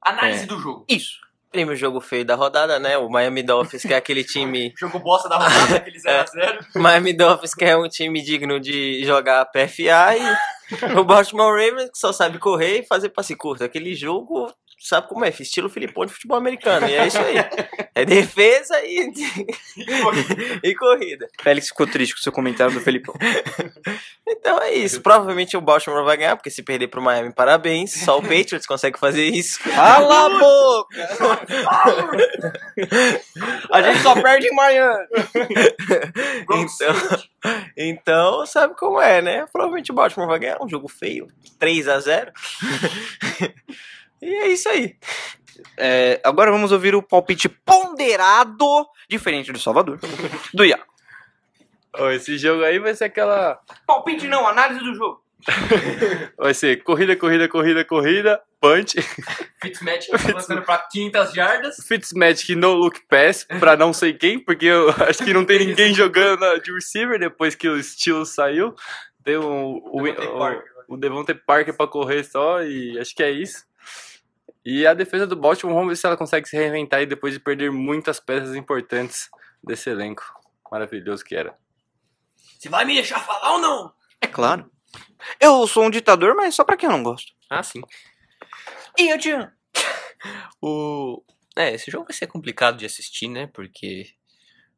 Análise é... do jogo. Isso. Prêmio jogo feio da rodada, né? O Miami Dolphins, que é aquele time... jogo bosta da rodada, aquele zero a zero. É. Miami Dolphins, que é um time digno de jogar P F A e... O Baltimore Ravens que só sabe correr e fazer passe curto. Aquele jogo, sabe como é? Estilo Filipão de futebol americano. E é isso aí. É defesa e, e corrida. Félix ficou triste com o seu comentário do Filipão. Então é isso. Provavelmente o Baltimore vai ganhar, porque se perder pro Miami, parabéns. Só o Patriots consegue fazer isso. Cala a boca! A gente só perde em Miami. Então... Então, sabe como é, né? Provavelmente o Baltimore vai ganhar um jogo feio, três a zero. E é isso aí. É, agora vamos ouvir o palpite ponderado, diferente do Salvador, do Iago. Oh, esse jogo aí vai ser aquela... Palpite não, análise do jogo. Vai ser corrida, corrida, corrida, corrida, punch. Fitzmagic tá lançando pra quinhentas jardas. Fitzmagic no look pass pra não sei quem, porque eu acho que não tem ninguém jogando de receiver depois que o Steele saiu. Tem um, o, o, o Devontae Parker pra correr só e acho que é isso. E a defesa do Baltimore, vamos ver se ela consegue se reinventar aí depois de perder muitas peças importantes desse elenco maravilhoso que era. Você vai me deixar falar ou não? É claro. Eu sou um ditador, mas só pra quem eu não gosto. Ah, sim. E eu te amo. O... É, esse jogo vai ser complicado de assistir, né? Porque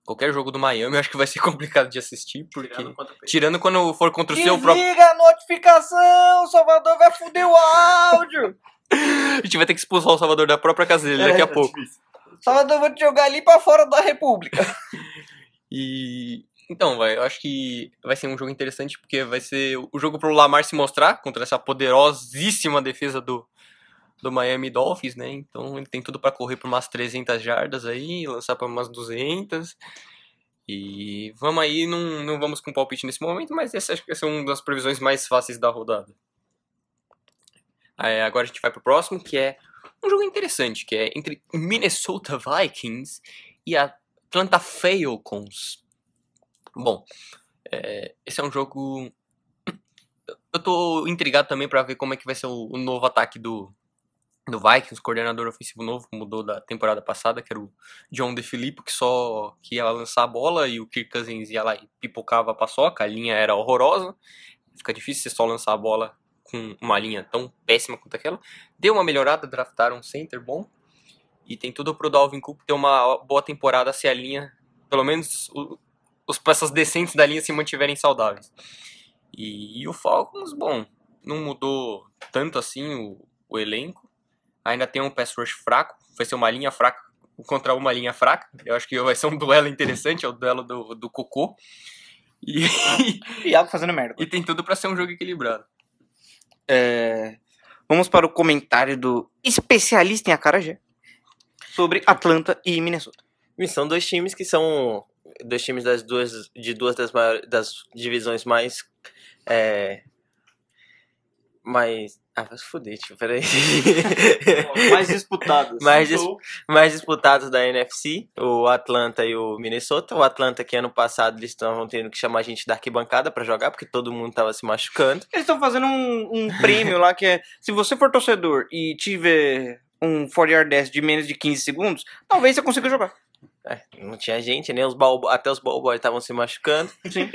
qualquer jogo do Miami eu acho que vai ser complicado de assistir. Porque Tirando quando, Tirando quando for contra o seu próprio... Desliga a notificação! O Salvador vai foder o áudio! A gente vai ter que expulsar o Salvador da própria casa dele é, daqui a é pouco. Difícil. Salvador, eu vou te jogar ali pra fora da República. E... Então, véio, eu acho que vai ser um jogo interessante, porque vai ser o jogo pro Lamar se mostrar contra essa poderosíssima defesa do, do Miami Dolphins, né? Então ele tem tudo pra correr por umas trezentas jardas aí, lançar pra umas duzentas. E vamos aí, não, não vamos com palpite nesse momento, mas essa acho que vai ser uma das previsões mais fáceis da rodada. Aí, agora a gente vai pro próximo, que é um jogo interessante, que é entre Minnesota Vikings e Atlanta Falcons. Bom, é, esse é um jogo... Eu tô intrigado também pra ver como é que vai ser o, o novo ataque do, do Vikings, coordenador ofensivo novo, mudou da temporada passada, que era o John DeFilippo, que só que ia lançar a bola e o Kirk Cousins ia lá e pipocava a paçoca, a linha era horrorosa, fica difícil você só lançar a bola com uma linha tão péssima quanto aquela. Deu uma melhorada, draftaram um center bom, e tem tudo pro Dalvin Cook ter uma boa temporada se a linha, pelo menos o, os peças decentes da linha se mantiverem saudáveis. E, e o Falcons, bom, não mudou tanto assim o, o elenco. Ainda tem um pass rush fraco, vai ser uma linha fraca contra uma linha fraca. Eu acho que vai ser um duelo interessante, é o duelo do, do Cocô. E, e algo fazendo merda. E tem tudo pra ser um jogo equilibrado. É, vamos para o comentário do especialista em acarajé sobre Atlanta e Minnesota. E são dois times que são... Dois times das duas, de duas das, maiores, das divisões mais... É. Mais. Ah, vai se fuder, tipo, peraí. mais disputados. Mais, dis... mais disputados da N F C, o Atlanta e o Minnesota. O Atlanta, que ano passado eles estavam tendo que chamar a gente da arquibancada pra jogar, porque todo mundo tava se machucando. Eles estão fazendo um, um prêmio lá que é: se você for torcedor e tiver um quarenta yard dash de menos de quinze segundos, talvez você consiga jogar. É, não tinha gente, nem os ball... até os ball boys estavam se machucando. Sim.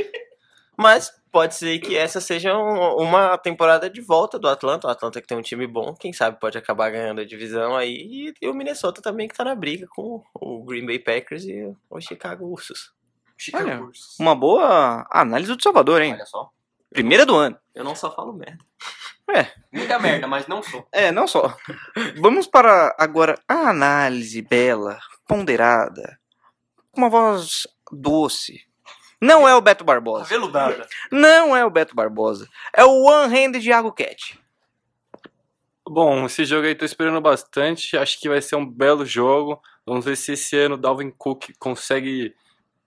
Mas pode ser que essa seja uma temporada de volta do Atlanta. O Atlanta que tem um time bom, quem sabe pode acabar ganhando a divisão aí. E o Minnesota também, que tá na briga com o Green Bay Packers e o Chicago Ursus. Chicago Olha, Ursus. Uma boa análise do Salvador, hein? Olha só. Primeira do ano. Eu não só falo merda. É. Muita merda, mas não sou. É, não só. Vamos para agora a análise bela, ponderada, com uma voz doce. Não é o Beto Barbosa. Aveludada. Não é o Beto Barbosa. É o one-handed Iago Cat. Bom, esse jogo aí tô esperando bastante. Acho que vai ser um belo jogo. Vamos ver se esse ano o Dalvin Cook consegue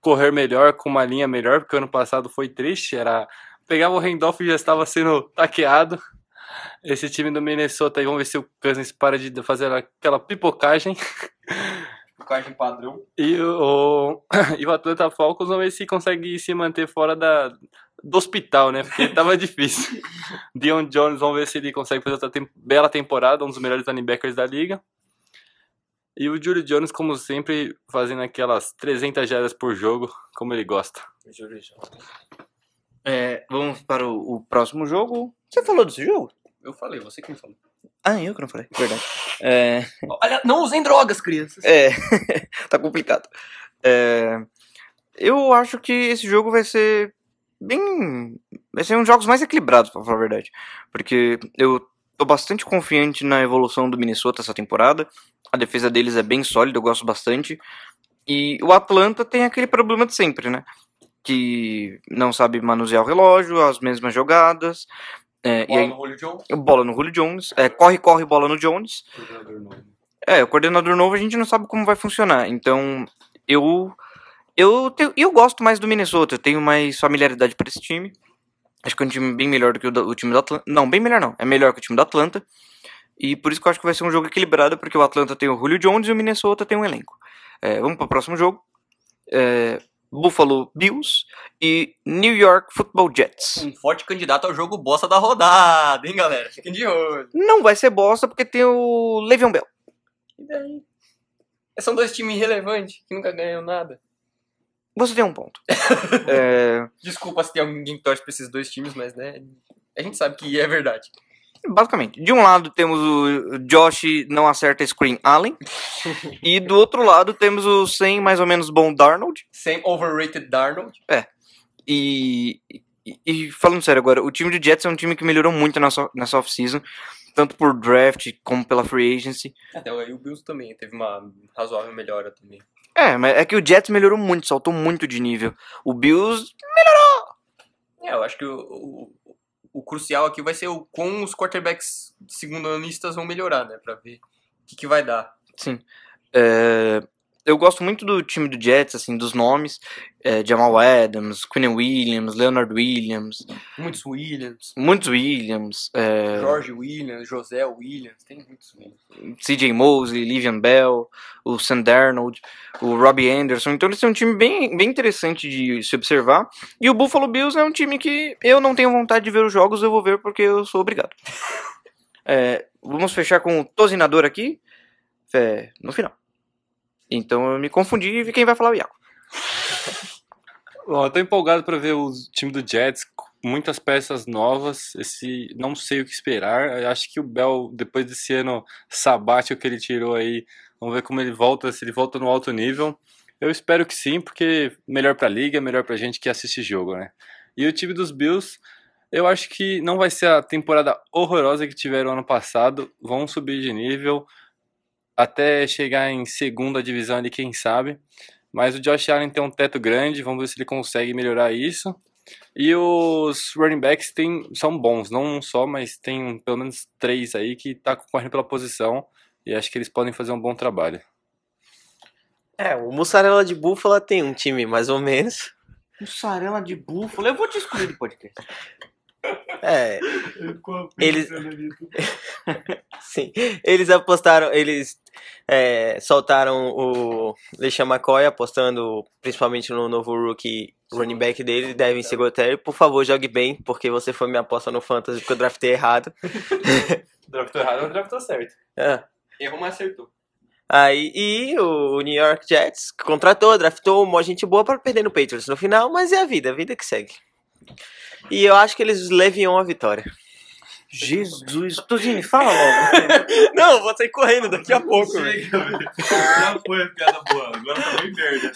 correr melhor, com uma linha melhor, porque o ano passado foi triste. Era... Pegava o Randolph e já estava sendo taqueado. Esse time do Minnesota aí, vamos ver se o Cousins para de fazer aquela pipocagem. Pipocagem padrão. E o, e o Atlanta Falcons, vamos ver se consegue se manter fora da, do hospital, né? Porque tava difícil. Deion Jones, vamos ver se ele consegue fazer outra tem, bela temporada, um dos melhores linebackers da liga. E o Julio Jones, como sempre, fazendo aquelas trezentas jardas por jogo, como ele gosta. Julio Jones. É, vamos para o, o próximo jogo. Você falou desse jogo? Eu falei, você que me falou. Ah, eu que não falei, verdade. É... Olha, não usem drogas, crianças. É, tá complicado. É... Eu acho que esse jogo vai ser bem... Vai ser um dos jogos mais equilibrados, pra falar a verdade. Porque eu tô bastante confiante na evolução do Minnesota essa temporada. A defesa deles é bem sólida, eu gosto bastante. E o Atlanta tem aquele problema de sempre, né? Que não sabe manusear o relógio, as mesmas jogadas. É, bola, e aí, no Julio Jones. bola no Julio Jones. É, corre, corre, bola no Jones. Coordenador novo. É, o coordenador novo a gente não sabe como vai funcionar. Então, eu eu, tenho, eu gosto mais do Minnesota. Eu tenho mais familiaridade para esse time. Acho que é um time bem melhor do que o, do, o time do Atlanta. Não, bem melhor não. É melhor que o time do Atlanta. E por isso que eu acho que vai ser um jogo equilibrado, porque o Atlanta tem o Julio Jones e o Minnesota tem um elenco. É, vamos para o próximo jogo. É... Buffalo Bills e New York Football Jets. Um forte candidato ao jogo bosta da rodada, hein, galera? Fiquem de olho. Não vai ser bosta porque tem o Le'Veon Bell. E daí? São dois times irrelevantes que nunca ganham nada. Você tem um ponto. é... Desculpa se tem alguém que torce pra esses dois times, mas né, a gente sabe que é verdade. Basicamente, de um lado temos o Josh não acerta screen Allen, e do outro lado temos o sem mais ou menos bom Darnold. Sem overrated Darnold. É, e, e, e falando sério agora, o time do Jets é um time que melhorou muito nessa, nessa off-season, tanto por draft como pela free agency. Até o Bills também teve uma razoável melhora também. É, mas é que o Jets melhorou muito, saltou muito de nível. O Bills melhorou! É, eu acho que o... o... O crucial aqui vai ser o quão os quarterbacks segundanistas vão melhorar, né? Pra ver o que, que vai dar. Sim. É, eu gosto muito do time do Jets, assim, dos nomes, é, Jamal Adams, Quinnen Williams, Leonard Williams. Muitos Williams. Muitos Williams. É... George Williams, José Williams, tem muitos Williams. C J Mosley, Le'Veon Bell, o Sam Darnold, o Robbie Anderson. Então eles são um time bem, bem interessante de se observar. E o Buffalo Bills é um time que eu não tenho vontade de ver os jogos, eu vou ver porque eu sou obrigado. É, vamos fechar com o tozinador aqui, é, no final. Então eu me confundi e vi quem vai falar o Iago. Bom, eu tô empolgado para ver o time do Jets, muitas peças novas, esse, não sei o que esperar. Eu acho que o Bell, depois desse ano sabático que ele tirou aí, vamos ver como ele volta, se ele volta no alto nível. Eu espero que sim, porque melhor pra liga, melhor pra gente que assiste jogo, né? E o time dos Bills... eu acho que não vai ser a temporada horrorosa que tiveram ano passado. Vão subir de nível até chegar em segunda divisão ali, quem sabe. Mas o Josh Allen tem um teto grande. Vamos ver se ele consegue melhorar isso. E os running backs tem, são bons. Não um só, mas tem pelo menos três aí que tá concorrendo pela posição. E acho que eles podem fazer um bom trabalho. É, o Mussarela de Buffalo tem um time mais ou menos. Mussarela de Buffalo? Eu vou te excluir do podcast. É, eles, sim, eles apostaram, eles é, soltaram o LeSean McCoy apostando principalmente no novo rookie running back dele, Devin Singletary. Por favor, jogue bem, porque você foi minha aposta no Fantasy, porque eu draftei errado. Draftou errado ou draftou certo? Ah. Errou, mas acertou. Aí, e o New York Jets contratou, draftou uma gente boa para perder no Patriots no final, mas é a vida, a vida que segue. E eu acho que eles leviam a vitória. Jesus, Tudinho, fala logo. Não, vou sair correndo daqui a pouco. Já foi a piada boa, agora tá bem merda.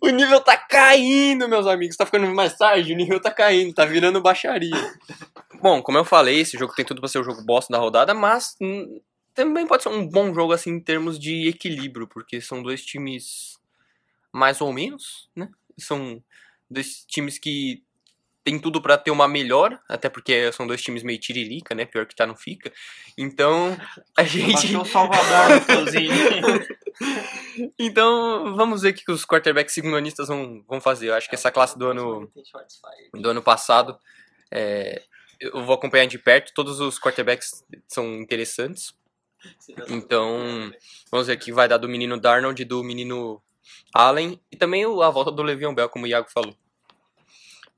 O nível tá caindo, meus amigos. Tá ficando mais tarde, o nível tá caindo, tá virando baixaria. Bom, como eu falei, esse jogo tem tudo pra ser o jogo bosta da rodada, mas também pode ser um bom jogo assim em termos de equilíbrio, porque são dois times mais ou menos, né? São dois times que tem tudo pra ter uma melhora, até porque são dois times meio tiririca, né? Pior que tá, não fica. Então, a gente... Bateu Salvador, inclusive. Então, vamos ver o que os quarterbacks segundanistas vão, vão fazer. Eu acho que essa classe do ano, do ano passado, é, eu vou acompanhar de perto. Todos os quarterbacks são interessantes. Então, vamos ver o que vai dar do menino Darnold e do menino Allen. E também a volta do Le'Veon Bell, como o Iago falou.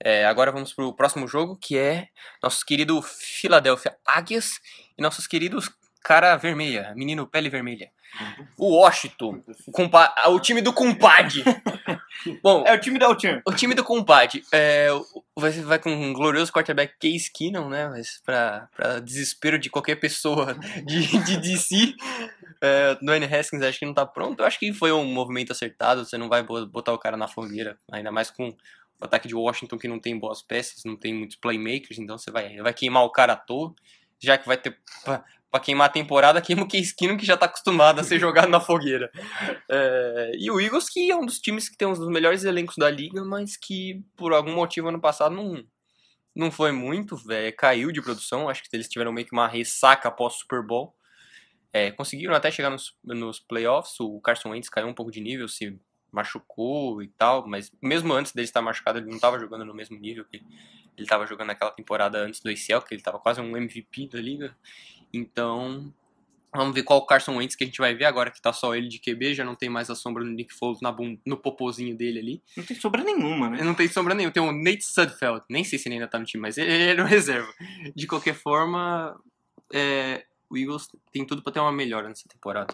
É, agora vamos pro próximo jogo, que é nosso querido Philadelphia Águias e nossos queridos cara vermelha, menino pele vermelha. O Washington, o, compa- o time do compadre. Bom, é o time da Altinho. O time do compadre. É, vai, vai com um glorioso quarterback Case Keenum, né? Mas pra, pra desespero de qualquer pessoa de, de D C, é, Dwayne Haskins acho que não tá pronto. Eu acho que foi um movimento acertado, você não vai botar o cara na fogueira, ainda mais com... o ataque de Washington que não tem boas peças, não tem muitos playmakers, então você vai, vai queimar o cara à toa, já que vai ter pra, pra queimar a temporada, queima o Case Keenum que já tá acostumado a ser jogado na fogueira. É, e o Eagles, que é um dos times que tem um dos melhores elencos da liga, mas que por algum motivo ano passado não, não foi muito, véio, caiu de produção, acho que eles tiveram meio que uma ressaca após o Super Bowl. É, conseguiram até chegar nos, nos playoffs, o Carson Wentz caiu um pouco de nível, se machucou e tal, mas mesmo antes dele estar machucado, ele não estava jogando no mesmo nível que ele estava jogando naquela temporada antes do A C L, que ele estava quase um M V P da liga. Então, vamos ver qual o Carson Wentz que a gente vai ver agora, que tá só ele de Q B, já não tem mais a sombra do Nick Foles na bum, no popozinho dele ali. Não tem sombra nenhuma, né? Não tem sombra nenhuma, tem o Nate Sudfeld, nem sei se ele ainda tá no time, mas ele, ele era um reserva. De qualquer forma, é, o Eagles tem tudo para ter uma melhora nessa temporada.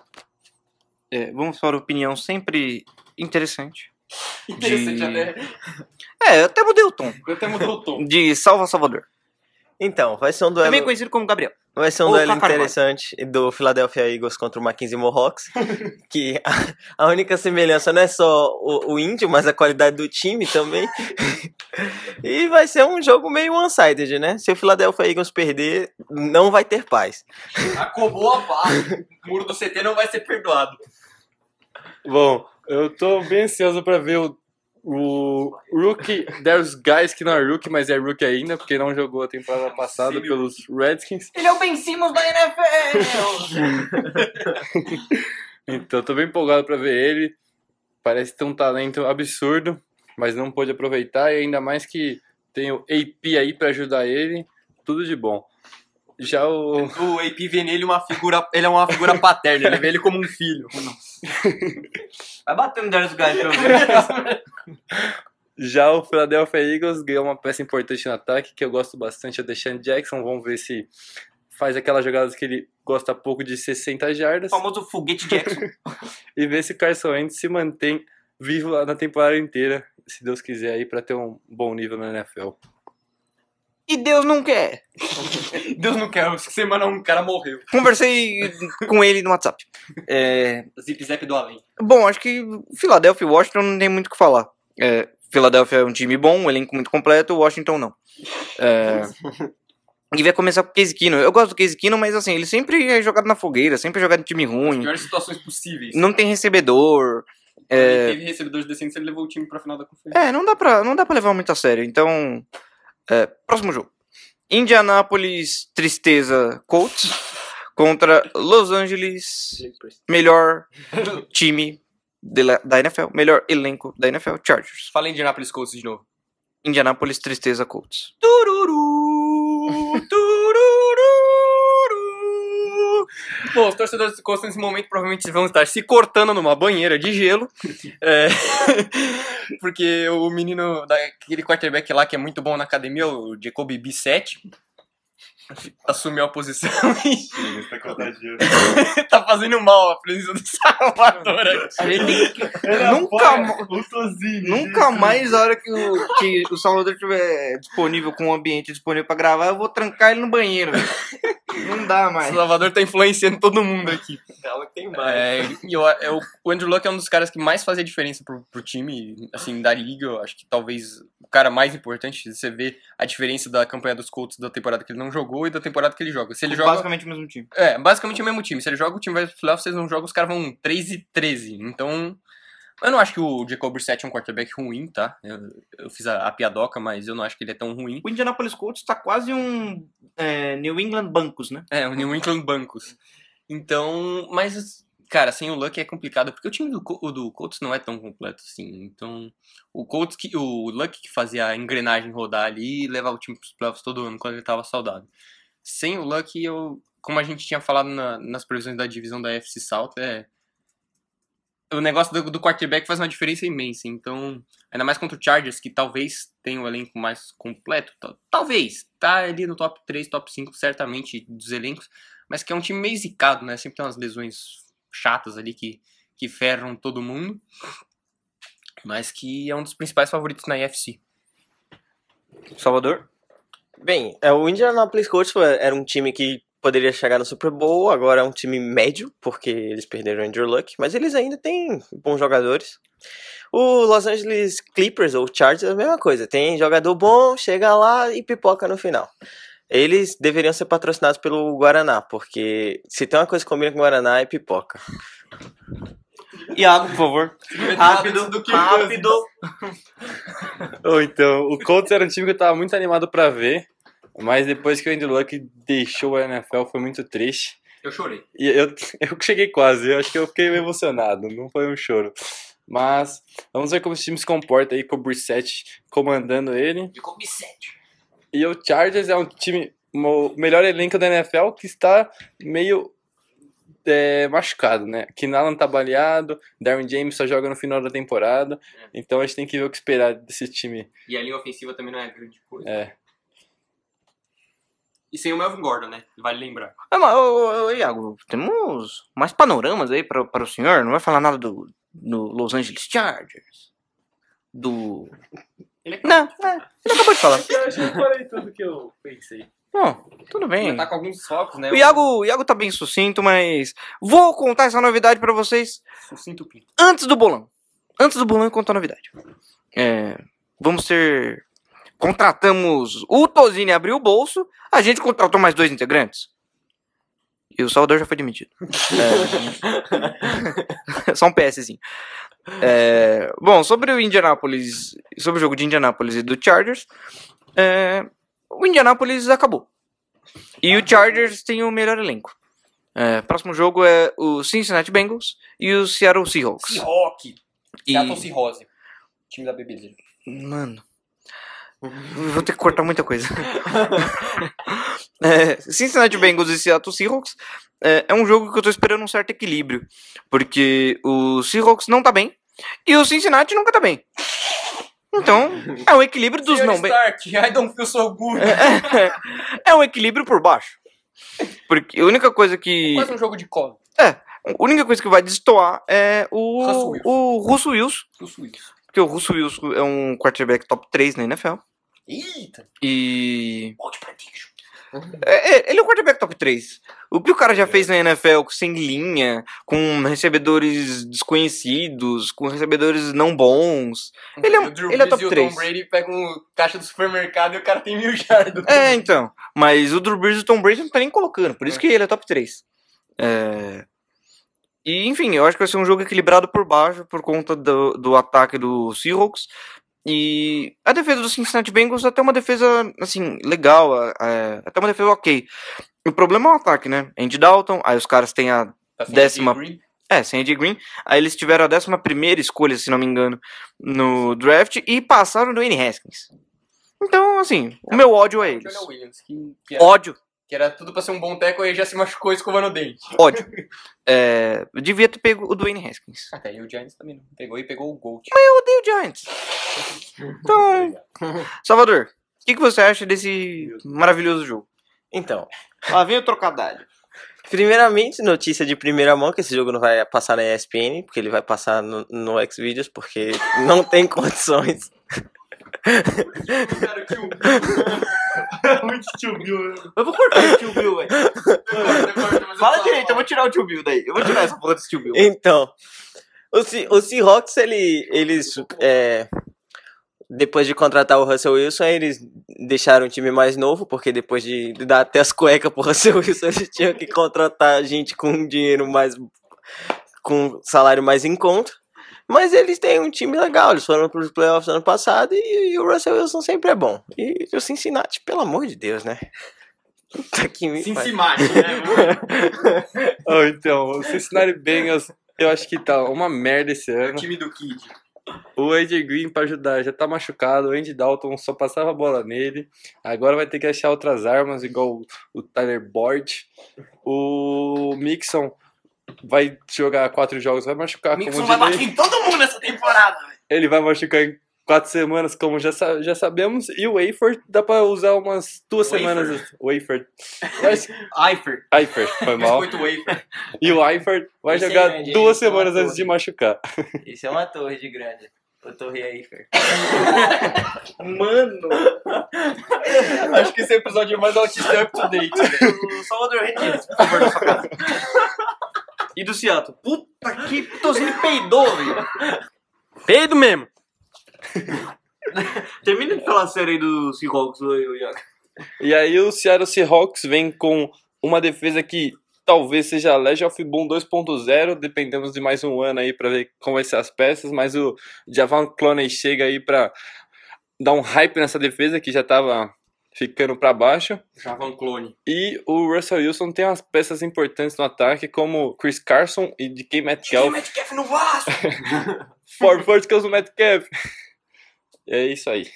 É, vamos para a opinião sempre interessante. Interessante de... até. É, eu até mudei o tom. Eu até mudei o tom. De Salva Salvador. Então, vai ser um duelo... também conhecido como Gabriel. Vai ser um Ou duelo interessante do Philadelphia Eagles contra o Mackenzie Mohawks. Que a, a única semelhança não é só o, o índio, mas a qualidade do time também. E vai ser um jogo meio one-sided, né? Se o Philadelphia Eagles perder, não vai ter paz. Acabou a paz. O muro do C T não vai ser perdoado. Bom, eu tô bem ansioso pra ver o, o rookie Darius Guys, que não é rookie, mas é rookie ainda, porque não jogou a temporada passada Sim, pelos Redskins. Ele é o Ben Simmons da N F L! Então, tô bem empolgado pra ver ele. Parece ter um talento absurdo, mas não pôde aproveitar. E ainda mais que tem o A P aí pra ajudar ele. Tudo de bom. Já o... o A P vê nele uma figura... Ele é uma figura paterna. Ele vê ele como um filho. Vai bater no Darius Guy. Já o Philadelphia Eagles ganhou uma peça importante no ataque, que eu gosto bastante, é o DeSean Jackson. Vamos ver se faz aquelas jogadas que ele gosta pouco de sessenta jardas. O famoso foguete Jackson. E ver se o Carson Wentz se mantém vivo na temporada inteira, se Deus quiser, aí para ter um bom nível na N F L. E Deus não quer. Deus não quer. Essa semana um cara morreu. Conversei com ele no WhatsApp. É... Zip Zap do além. Bom, acho que Philadelphia e Washington não tem muito o que falar. É, Philadelphia é um time bom, um elenco muito completo. Washington não. É... E vai começar com o Case Keenum. Eu gosto do Case Keenum, mas assim, ele sempre é jogado na fogueira. Sempre é jogado em time ruim. As piores situações possíveis. Não tem recebedor. É... Ele teve recebedores decentes, ele levou o time pra final da conferência. É, não dá pra, não dá pra levar muito a sério. Então... É, próximo jogo. Indianapolis, tristeza, Colts contra Los Angeles, melhor time da N F L, melhor elenco da N F L, Chargers. Fala Indianapolis Colts de novo. Indianapolis, tristeza, Colts. Tururu, tururu. Bom, os torcedores do Colts nesse momento provavelmente vão estar se cortando numa banheira de gelo. É... Porque o menino daquele quarterback lá que é muito bom na academia, o Jacoby Bissett, assumiu a posição e... tá fazendo mal a presença do Salvador aqui. Ele... Nunca, mais... Nunca mais a hora que o, que o Salvador estiver disponível, com o ambiente disponível pra gravar, eu vou trancar ele no banheiro. Não dá mais. O Salvador tá influenciando todo mundo aqui. Ela tem mais. É, eu, eu, o Andrew Luck é um dos caras que mais fazia diferença pro, pro time, assim, da liga. Eu acho que talvez o cara mais importante, você vê a diferença da campanha dos Colts da temporada que ele não jogou e da temporada que ele joga. Se ele joga basicamente o mesmo time. É, basicamente o mesmo time. Se ele joga, o time vai pro playoff, vocês não jogam, os caras vão três e treze. Então, eu não acho que o Jacoby Brissett é um quarterback ruim, tá? Eu, eu fiz a, a piadoca, mas eu não acho que ele é tão ruim. O Indianapolis Colts tá quase um é, New England Broncos, né? É, o um New England Broncos. Então, mas, cara, sem o Luck é complicado, porque o time do, do Colts não é tão completo assim. Então, o Colts, que, o Luck que fazia a engrenagem rodar ali e levar o time pros playoffs todo ano quando ele tava saudável. Sem o Luck, eu, como a gente tinha falado na, nas previsões da divisão da A F C South, é... O negócio do, do quarterback faz uma diferença imensa. Então, ainda mais contra o Chargers, que talvez tenha o elenco mais completo. Tal, talvez. Tá ali no top três, top cinco, certamente, dos elencos. Mas que é um time meio zicado, né? Sempre tem umas lesões chatas ali que, que ferram todo mundo. Mas que é um dos principais favoritos na A F C. Salvador? Bem, o Indianapolis Colts era um time que... poderia chegar no Super Bowl, agora é um time médio, porque eles perderam o Andrew Luck, mas eles ainda têm bons jogadores. O Los Angeles Clippers, ou Chargers, é a mesma coisa, tem jogador bom, chega lá e pipoca no final. Eles deveriam ser patrocinados pelo Guaraná, porque se tem uma coisa que combina com o Guaraná é pipoca. Iago, por favor. Rápido, rápido. rápido. Ou então, o Colts era um time que eu tava muito animado pra ver. Mas depois que o Andrew Luck deixou a N F L, foi muito triste. Eu chorei. E eu, eu cheguei quase, eu acho que eu fiquei emocionado, não foi um choro. Mas vamos ver como esse time se comporta aí com o Brissett comandando ele. E com o Brissett. E o Chargers é um time, o melhor elenco da N F L, que está meio é, machucado, né? Keenan tá baleado, Darren James só joga no final da temporada. É. Então a gente tem que ver o que esperar desse time. E a linha ofensiva também não é grande coisa. É. E sem o Melvin Gordon, né? Vale lembrar. Ah, mas, ô, ô, Iago, temos mais panoramas aí para, para o senhor? Não vai falar nada do, do Los Angeles Chargers? Do... Ele é... Não, é, ele acabou de falar. Eu acho que falei tudo que eu pensei. Bom, tudo bem. Tá com alguns focos, né? O Iago, o Iago tá bem sucinto, mas... Vou contar essa novidade para vocês... Sucinto pinto. Antes do bolão. Antes do bolão eu conto a novidade. É, vamos ter... Contratamos o Tozini, abriu o bolso, a gente contratou mais dois integrantes. E o Salvador já foi demitido. É... Só um PSzinho. É... Bom, sobre o Indianapolis, sobre o jogo de Indianapolis e do Chargers, é... o Indianapolis acabou. E o Chargers tem o melhor elenco. É, próximo jogo é o Cincinnati Bengals e o Seattle Seahawks. Seahawks. E... Seattle Seahawks. Time da B B D. Mano. Vou ter que cortar muita coisa. é, Cincinnati Bengals e Seattle Seahawks é, é um jogo que eu tô esperando um certo equilíbrio. Porque o Seahawks não tá bem e o Cincinnati nunca tá bem. Então, é um equilíbrio dos não bem. I don't feel so good. É, é um equilíbrio por baixo. Porque a única coisa que... É quase um jogo de cola. É, a única coisa que vai destoar é o Russell Wilson. O Russell Wilson. Russell Wilson. Porque o Russell Wilson é um quarterback top três na N F L. Eita! E... É, ele é um quarterback top três. O que o cara já fez na N F L sem linha, com recebedores desconhecidos, com recebedores não bons. Ele é, ele é top três. O Drew Brees e o Tom Brady pegam um caixa do supermercado e o cara tem mil jardas. É, então. Mas o Drew Brees e o Tom Brady não tá nem colocando. Por isso que ele é top três. É... E, enfim, eu acho que vai ser um jogo equilibrado por baixo, por conta do, do ataque do Seahawks. E a defesa do Cincinnati Bengals é até uma defesa, assim, legal, é, é até uma defesa ok. O problema é o ataque, né? Andy Dalton, aí os caras têm a tá décima... Andy é, sem Andy Green. Aí eles tiveram a décima primeira escolha, se não me engano, no draft, e passaram do Dwayne Haskins. Então, assim, o não, meu ódio é eles. Williams, que, que é... Ódio. Que era tudo pra ser um bom teco e já se machucou escovando o dente. Ódio. É, eu devia ter pego o Dwayne Haskins. Até e o Giants também não. Pegou e pegou o Gold. Mas eu odeio o Giants. Então, Salvador, o que, que você acha desse maravilhoso jogo? Então, lá vem o trocadilho. Primeiramente, notícia de primeira mão, que esse jogo não vai passar na E S P N, porque ele vai passar no, no Xvideos, porque não tem condições. Cara, o Tio Bill. Muito Tio Bill. Eu vou cortar o Tio Bill, velho. Fala direito, eu vou tirar o Tio Bill daí. Eu vou tirar essa porra do Tio Bill. Então, o, C- o Seahawks, ele, eles. É, depois de contratar o Russell Wilson, eles deixaram um time mais novo, porque depois de dar até as cuecas pro Russell Wilson, eles tinham que contratar gente com dinheiro mais. Com salário mais em conta. Mas eles têm um time legal, eles foram para os playoffs ano passado e, e o Russell Wilson sempre é bom. E, e o Cincinnati, pelo amor de Deus, né? Puta que me Cincinnati, né? oh, então, o Cincinnati Bengals, eu acho que tá uma merda esse ano. É o time do Kid. O Andy Green, para ajudar, já tá machucado. O Andy Dalton só passava a bola nele. Agora vai ter que achar outras armas, igual o, o Tyler Boyd. O Mixon... Vai jogar quatro jogos, vai machucar. O Mixon vai bater em todo mundo nessa temporada. Ele vai machucar em quatro semanas, como já, já sabemos. E o Eifert dá pra usar umas duas Wafer. semanas. O Eifert. Eifert. Eifert, foi mal. E o Eifert vai Esse jogar é duas Esse semanas é antes de machucar. Isso é uma torre de grande. O Torre Eifert. Mano. Acho que esse episódio é mais autista up to date. O Salvador retira esse favor da sua casa. E do Seattle. Puta que pitozinho peidou, velho. Peido mesmo. Termina de falar sério aí do Seahawks. E aí o Seattle Seahawks vem com uma defesa que talvez seja a Legion of Boom dois ponto zero. Dependemos de mais um ano aí pra ver como vai ser as peças. Mas o Javon Clowney chega aí pra dar um hype nessa defesa que já tava... ficando para baixo. Javon Clowney. E o Russell Wilson tem umas peças importantes no ataque, como Chris Carson e D K Metcalf. D K Metcalf no Vasco! For verticals no Metcalf. É isso aí.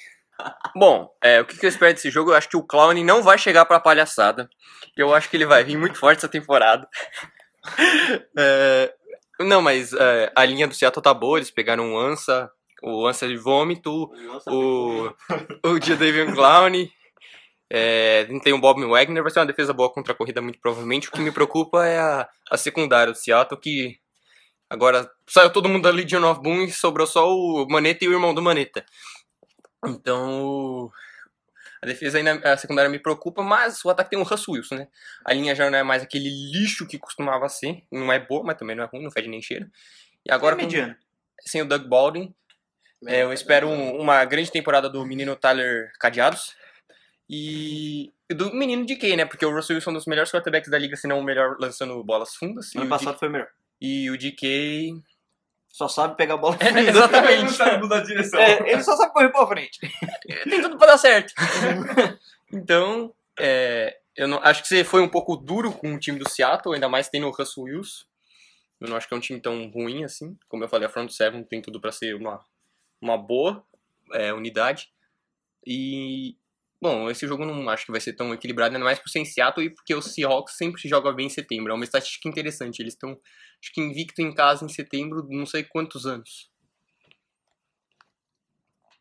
Bom, é, o que, que eu espero desse jogo? Eu acho que o Clowney não vai chegar para palhaçada. Eu acho que ele vai vir muito forte essa temporada. É, não, mas é, a linha do Seattle tá boa, eles pegaram um Ansa, o Ansa de vômito, o, o Jadavion Clowney. É, não tem o Bob Wagner, vai ser uma defesa boa contra a corrida muito provavelmente. O que me preocupa é a, a secundária do Seattle, que agora saiu todo mundo da Legion of Boom e sobrou só o Maneta e o irmão do Maneta. Então a defesa ainda, a secundária me preocupa, mas o ataque tem o Russell Wilson, né? A linha já não é mais aquele lixo que costumava ser, não é boa, mas também não é ruim, não fede nem cheira. E agora é mediano. Sem o Doug Baldwin, é, eu espero um, uma grande temporada do menino Tyler Cadeados. E do menino D K, né? Porque o Russell Wilson é um dos melhores quarterbacks da liga, se não o melhor lançando bolas fundas. Ano passado D K... foi o melhor. E o D K... Só sabe pegar a bola funda. É, exatamente. Ele não sabe mudar a direção. É, ele só sabe correr pra frente. Tem tudo pra dar certo. Então, é, Eu não, acho que você foi um pouco duro com o time do Seattle, ainda mais tendo o Russell Wilson. Eu não acho que é um time tão ruim assim. Como eu falei, a front seven tem tudo para ser uma, uma boa é, unidade. E, bom, esse jogo eu não acho que vai ser tão equilibrado, ainda mais por ser em Seattle e porque o Seahawks sempre se joga bem em setembro. É uma estatística interessante. Eles estão, acho que, invicto em casa em setembro, não sei quantos anos.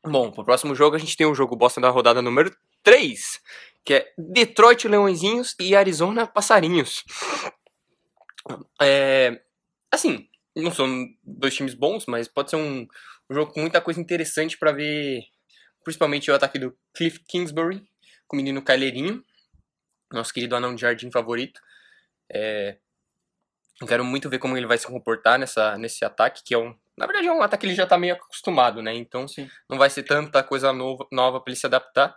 Bom, pro próximo jogo a gente tem o jogo Boston da rodada número três, que é Detroit Leõezinhos e Arizona Passarinhos. É, assim, não são dois times bons, mas pode ser um, um jogo com muita coisa interessante para ver, principalmente o ataque do Cliff Kingsbury, com o menino Caleirinho, nosso querido anão de jardim favorito. É, quero muito ver como ele vai se comportar nessa, nesse ataque, que é um... Na verdade é um ataque que ele já está meio acostumado, né? Então Sim. não vai ser tanta coisa nova, nova para ele se adaptar.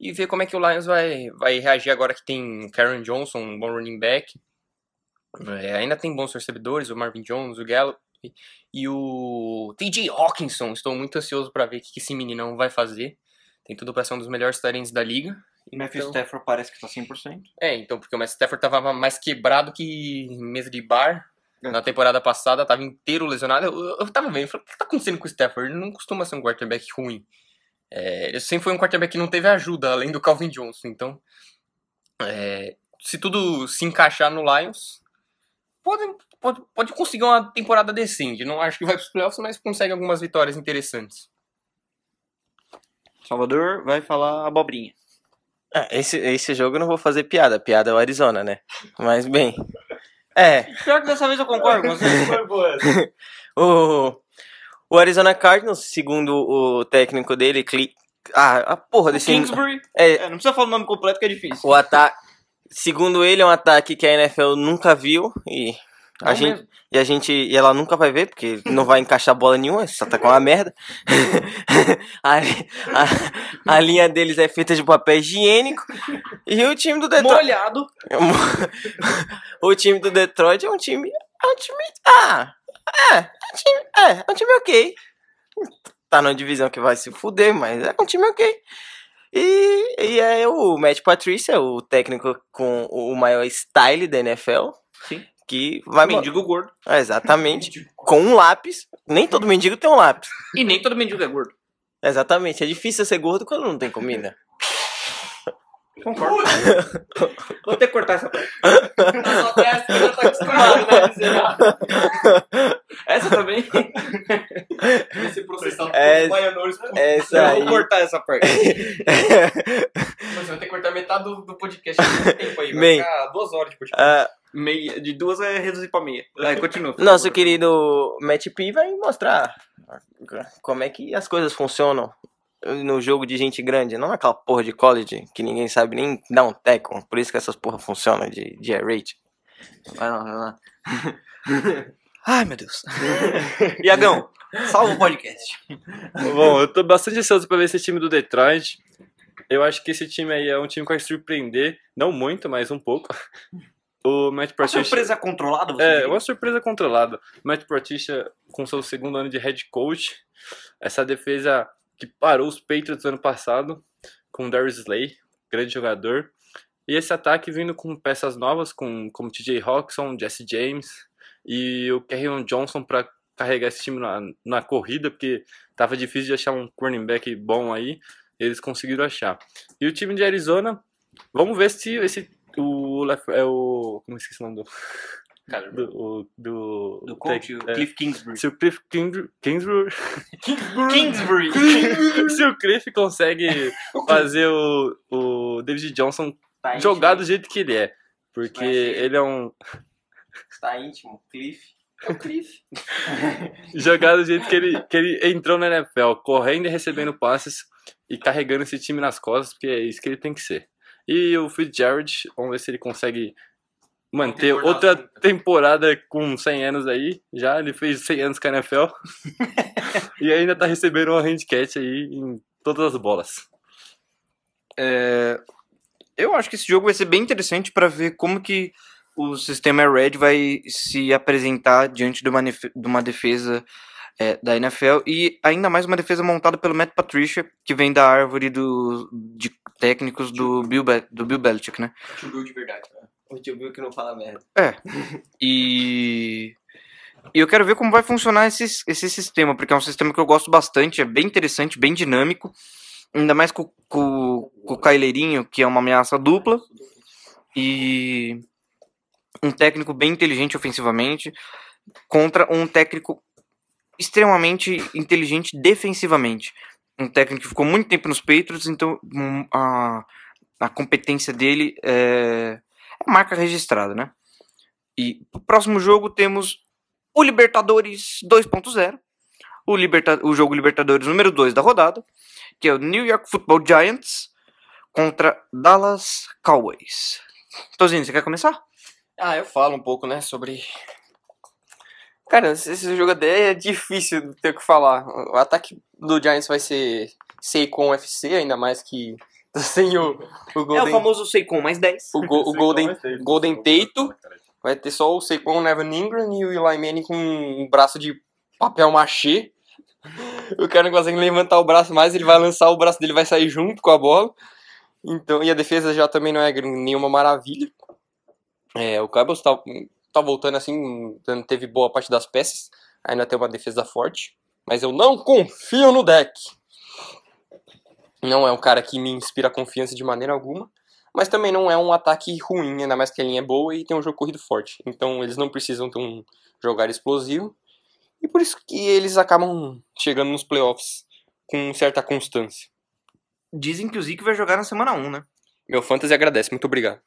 E ver como é que o Lions vai, vai reagir agora que tem Karen Johnson, um bom running back. É, ainda tem bons recebedores, o Marvin Jones, o Gallup e, e o T J Hawkinson. Estou muito ansioso para ver o que esse meninão vai fazer. Tem tudo para ser um dos melhores tight ends da liga. O Matthew então, Stafford parece que está cem por cento. É, então, porque o Matthew Stafford estava mais quebrado que mesa de bar. Na temporada passada, estava inteiro lesionado. Eu, eu tava vendo, falei, o que tá acontecendo com o Stafford? Ele não costuma ser um quarterback ruim. É, ele sempre foi um quarterback que não teve ajuda, além do Calvin Johnson. Então, é, se tudo se encaixar no Lions, pode, pode, pode conseguir uma temporada decente. Não acho que vai pros playoffs, mas consegue algumas vitórias interessantes. Salvador vai falar abobrinha. Ah, esse, esse jogo eu não vou fazer piada. Piada é o Arizona, né? Mas, bem... É. Pior que dessa vez eu concordo, mas foi boa. o, o Arizona Cardinals, segundo o técnico dele, Cli... ah, a porra desse Kingsbury. É... É, não precisa falar o nome completo que é difícil. O ataque, segundo ele, é um ataque que a N F L nunca viu e a não gente mesmo. e a gente e ela nunca vai ver porque não vai encaixar bola nenhuma, esse ataque é uma merda. a, a, a linha deles é feita de papel higiênico. E o time do Detroit... Molhado. O time do Detroit é um time... É um time... Ah! É! É um time, é, é um time ok. Tá numa divisão que vai se fuder, mas é um time ok. E, e é o Matt Patricia, o técnico com o maior style da N F L. Sim. Que vai... Mendigo gordo. É, exatamente. Mendigo. Com um lápis. Nem todo mendigo tem um lápis. E nem todo mendigo é gordo. É, exatamente. É difícil ser gordo quando não tem comida. Concordo. Vou ter que cortar essa parte. Essa também. Esse processado é, essa aí. Vou cortar essa parte. Você vai ter que cortar metade do, do podcast. Tempo aí, vai Bem, ficar duas horas de podcast. Uh, meia, de duas é reduzir pra meia. Vai, continua. Nosso favor. Querido Matt P vai mostrar como é que as coisas funcionam no jogo de gente grande, não aquela porra de college que ninguém sabe nem dar um tackle, por isso que essas porra funcionam de, de air raid. Vai lá, vai lá. Ai, meu Deus. Iagão, salva o podcast. Bom, eu tô bastante ansioso pra ver esse time do Detroit. Eu acho que esse time aí é um time que vai surpreender, não muito, mas um pouco. O Matt Patricia... Uma surpresa controlada? Você é, diria? Uma surpresa controlada. O Matt Patricia, com seu segundo ano de head coach, essa defesa... que parou os Patriots no ano passado, com o Darius Slay, grande jogador. E esse ataque vindo com peças novas, com, como T J Hawkinson, Jesse James e o Kerryon Johnson para carregar esse time na, na corrida, porque estava difícil de achar um running back bom aí, eles conseguiram achar. E o time de Arizona, vamos ver se esse... O, é o como esqueci o nome do... Do, do, do coach, o Cliff Kingsbury. Se o Cliff King, Kingsbury, Kingsbury. Kingsbury. Se o Cliff consegue fazer o, o David Johnson tá jogar íntimo. Do jeito que ele é. Porque ele é um... Está íntimo, Cliff. É o Cliff. Jogar do jeito que ele, que ele entrou na N F L, correndo e recebendo passes e carregando esse time nas costas, porque é isso que ele tem que ser. E o Fitzgerald, vamos ver se ele consegue... manter temporada. Outra temporada com cem anos aí, já ele fez cem anos com a N F L e ainda tá recebendo uma handicap aí em todas as bolas. É, eu acho que esse jogo vai ser bem interessante para ver como que o sistema Air Raid vai se apresentar diante de uma, de uma defesa é, da N F L e ainda mais uma defesa montada pelo Matt Patricia, que vem da árvore do, de, técnicos do Bill, Be- do Bill Belichick, né? O tio Bill de verdade, né? O tio Bill que não fala merda. É. E... e eu quero ver como vai funcionar esse, esse sistema, porque é um sistema que eu gosto bastante, é bem interessante, bem dinâmico, ainda mais com, com, com o Kyleirinho, que é uma ameaça dupla, e um técnico bem inteligente ofensivamente, contra um técnico extremamente inteligente defensivamente. Um técnico que ficou muito tempo nos Patriots, então a, a competência dele é, é marca registrada, né? E o próximo jogo temos o Libertadores dois ponto zero, o, liberta, o jogo Libertadores número dois da rodada, que é o New York Football Giants contra Dallas Cowboys. Tozinho, você quer começar? Ah, eu falo um pouco, né, sobre... Cara, esse jogo até é difícil ter o que falar. O ataque do Giants vai ser Seikon U F C, ainda mais que tá sem o, o Golden... É o famoso Seikon mais dez. O, go, o Golden, Golden Tatum. Vai ter só o Seikon, o Evan Ingram e o Eli Manning com um braço de papel machê. O cara não consegue levantar o braço mais, ele vai lançar, o braço dele vai sair junto com a bola. Então, e a defesa já também não é nenhuma maravilha. É, o Cowboys tá... tá voltando assim, teve boa parte das peças, ainda tem uma defesa forte, mas eu não confio no Dak. Não é um cara que me inspira confiança de maneira alguma, mas também não é um ataque ruim, ainda mais que a linha é boa e tem um jogo corrido forte, então eles não precisam ter um jogar explosivo, e por isso que eles acabam chegando nos playoffs com certa constância. Dizem que o Zeke vai jogar na semana um, né? Meu fantasy agradece, muito obrigado.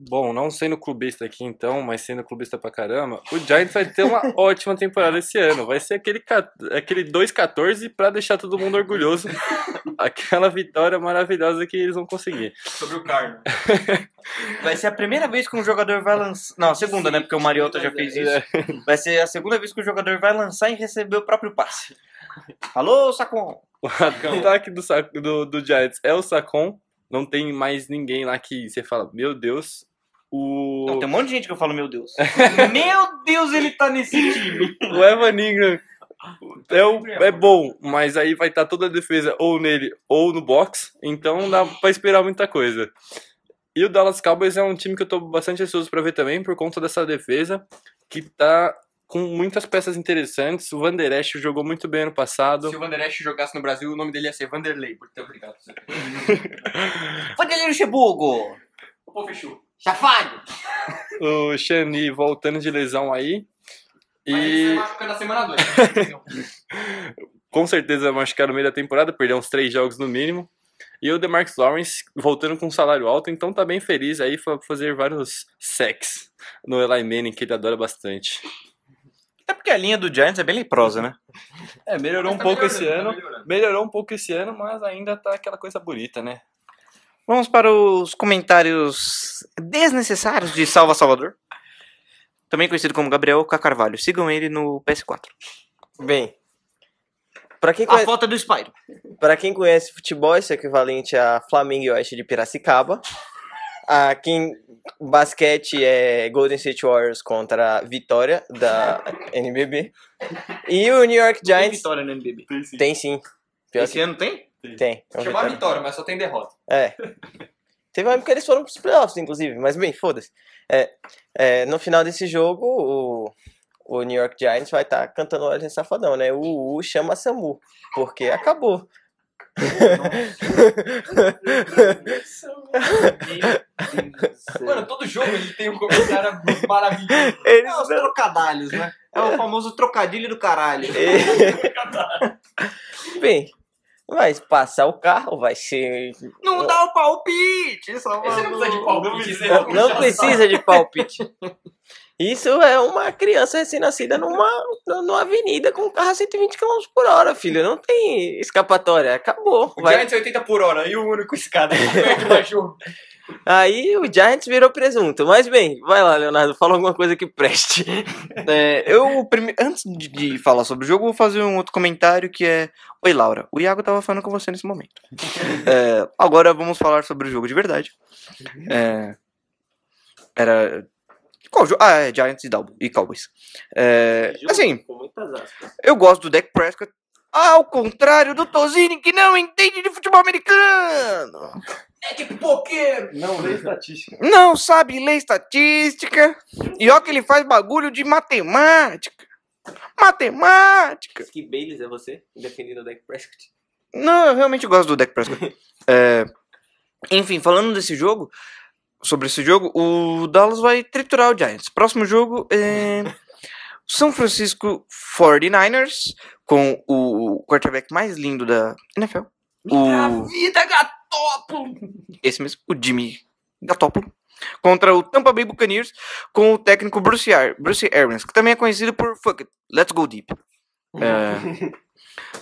Bom, não sendo clubista aqui então, mas sendo clubista pra caramba, o Giants vai ter uma ótima temporada esse ano. Vai ser aquele, aquele dois a quatorze pra deixar todo mundo orgulhoso. Aquela vitória maravilhosa que eles vão conseguir. Sobre o Carmo. Vai ser a primeira vez que um jogador vai lançar... Não, a segunda, Sim, né? Porque o Mariota já fez isso. Vai ser a segunda vez que o jogador vai lançar e receber o próprio passe. Alô, Sacon! O ataque do, do, do Giants é o Sacon. Não tem mais ninguém lá que você fala, meu Deus... O... Não, tem um monte de gente que eu falo, meu Deus. Meu Deus, ele tá nesse time. O Evan Ingram é, o, é bom, mas aí vai estar toda a defesa ou nele ou no box, então não dá pra esperar muita coisa. E o Dallas Cowboys é um time que eu tô bastante ansioso pra ver também, por conta dessa defesa, que tá com muitas peças interessantes. O Van Der Esch jogou muito bem ano passado. Se o Van Der Esch jogasse no Brasil, o nome dele ia ser Vanderlei, porque obrigado. Vanderlei Luxemburgo! O povo fechou. Chafado! O Shani voltando de lesão aí. Mas e... Mas machucando na semana dois. Com certeza vai machucar no meio da temporada, perder uns três jogos no mínimo. E o DeMarcus Lawrence voltando com um salário alto, então tá bem feliz aí pra fazer vários sacks no Eli Manning, que ele adora bastante. Até porque a linha do Giants é bem leprosa, né? É, melhorou um pouco esse ano. Melhorou um pouco esse ano, mas ainda tá aquela coisa bonita, né? Vamos para os comentários desnecessários de Salva Salvador, também conhecido como Gabriel K. Carvalho. Sigam ele no P S quatro. Bem, pra quem conhece... a foto do Spyro. Para quem conhece futebol, isso é equivalente a Flamengo e Oeste de Piracicaba. A quem... basquete é Golden State Warriors contra Vitória da N B B. E o New York Giants... Tem Vitória na N B B? Tem sim. Tem, sim. Pior Esse que... ano tem? Tem. Chamar a vitória, mas só tem derrota. É. Teve uma época que eles foram pros playoffs, inclusive, mas bem, foda-se. É, é, no final desse jogo, o, o New York Giants vai estar tá cantando o Olho Safadão, né? O U chama Samu, porque acabou. Mano, todo jogo ele tem um comentário maravilhoso. Eles é os não... trocadilhos, né? É o famoso trocadilho do caralho. E... bem. Vai passar o carro, vai ser... Não dá o palpite! Só você não precisa de palpite. Não, não, não precisa de palpite. Isso é uma criança recém-nascida numa, numa avenida com um carro a cento e vinte quilômetros por hora, filho. Não tem escapatória, acabou. O vai... Giants é oitenta por hora e o único escada. Aí o Giants virou presunto. Mas bem, vai lá, Leonardo, fala alguma coisa que preste. É, eu, prime... antes de falar sobre o jogo, vou fazer um outro comentário que é... Oi, Laura, o Iago tava falando com você nesse momento. É, agora vamos falar sobre o jogo de verdade. É, era... Qual jogo? Ah, é Giants e Cowboys. É, assim, eu gosto do Dak Prescott. Ao contrário do Tozini, que não entende de futebol americano. É de pipoqueiro. Não lê estatística. Não sabe ler estatística. E ó que ele faz bagulho de matemática. Matemática. Que Bayless é você, defendendo o Dak Prescott? Não, eu realmente gosto do Dak Prescott. é, enfim, falando desse jogo, sobre esse jogo, o Dallas vai triturar o Giants. Próximo jogo é... São Francisco forty-niners, com o quarterback mais lindo da N F L. Minha o... vida, Gatópolo! Esse mesmo, o Jimmy Gatópolo. Contra o Tampa Bay Buccaneers, com o técnico Bruce, Ar... Bruce Arians, que também é conhecido por Fuck It, Let's Go Deep. É...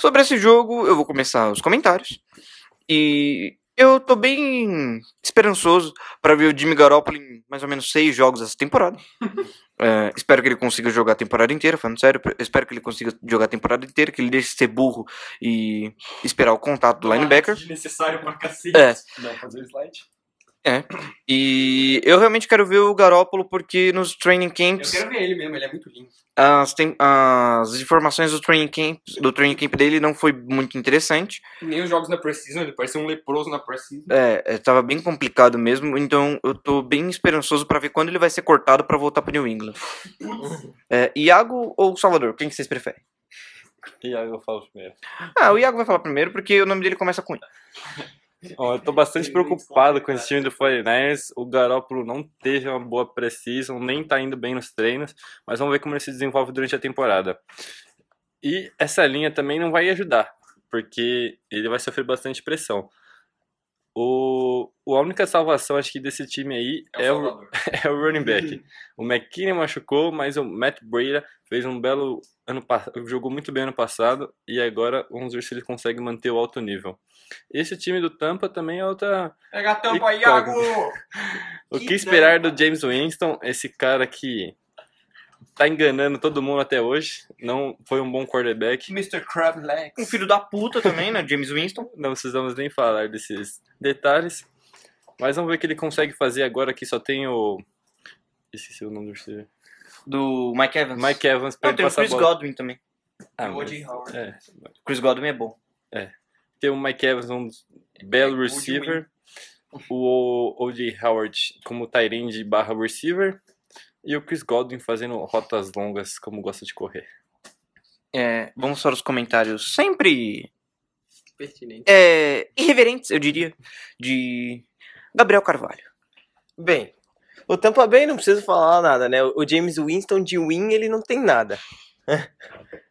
Sobre esse jogo, eu vou começar os comentários. E eu tô bem esperançoso para ver o Jimmy Garoppolo em mais ou menos seis jogos essa temporada. Uh, espero que ele consiga jogar a temporada inteira, falando sério, espero que ele consiga jogar a temporada inteira, que ele deixe de ser burro e esperar o contato do ah, linebacker. Desnecessário pra cacete. É. Não, fazer o slide. É. E eu realmente quero ver o Garoppolo porque nos training camps... Eu quero ver ele mesmo, ele é muito lindo. As, tem, as informações do training, camp, do training camp dele não foi muito interessante. Nem os jogos na preseason, ele parecia um leproso na preseason. É, tava bem complicado mesmo, então eu tô bem esperançoso pra ver quando ele vai ser cortado pra voltar pro New England. é, Iago ou Salvador, quem que vocês preferem? Iago, eu falo primeiro. Ah, o Iago vai falar primeiro porque o nome dele começa com I. Oh, eu tô bastante preocupado com esse time do forty-niners. O Garoppolo não teve uma boa precisão, nem tá indo bem nos treinos, mas vamos ver como ele se desenvolve durante a temporada. E essa linha também não vai ajudar, porque ele vai sofrer bastante pressão. O... A única salvação, acho que, desse time aí é, é, o, é o running back. O McKinney machucou, mas o Matt Breida fez um belo ano passado, jogou muito bem ano passado, e agora vamos ver se ele consegue manter o alto nível. Esse time do Tampa também é outra... Pega a Tampa, Iago! O que, que esperar do James Winston, esse cara que tá enganando todo mundo até hoje, não foi um bom quarterback. mister Crab Legs. Um filho da puta também, né, James Winston? Não precisamos nem falar desses detalhes, mas vamos ver o que ele consegue fazer agora que só tem o... Esqueci o nome do... Do Mike Evans. Mike Evans pra não, ele tem passar o Chris Godwin também. Ah, mas... é. Chris Godwin é bom. É. Tem o Mike Evans, um belo receiver. O O J Howard como tight end barra receiver. E o Chris Godwin fazendo rotas longas, como gosta de correr. É, vamos para os comentários sempre... Pertinentes. É, irreverentes, eu diria, de Gabriel Carvalho. Bem, o Tampa Bay não precisa falar nada, né? O James Winston de win, ele não tem nada.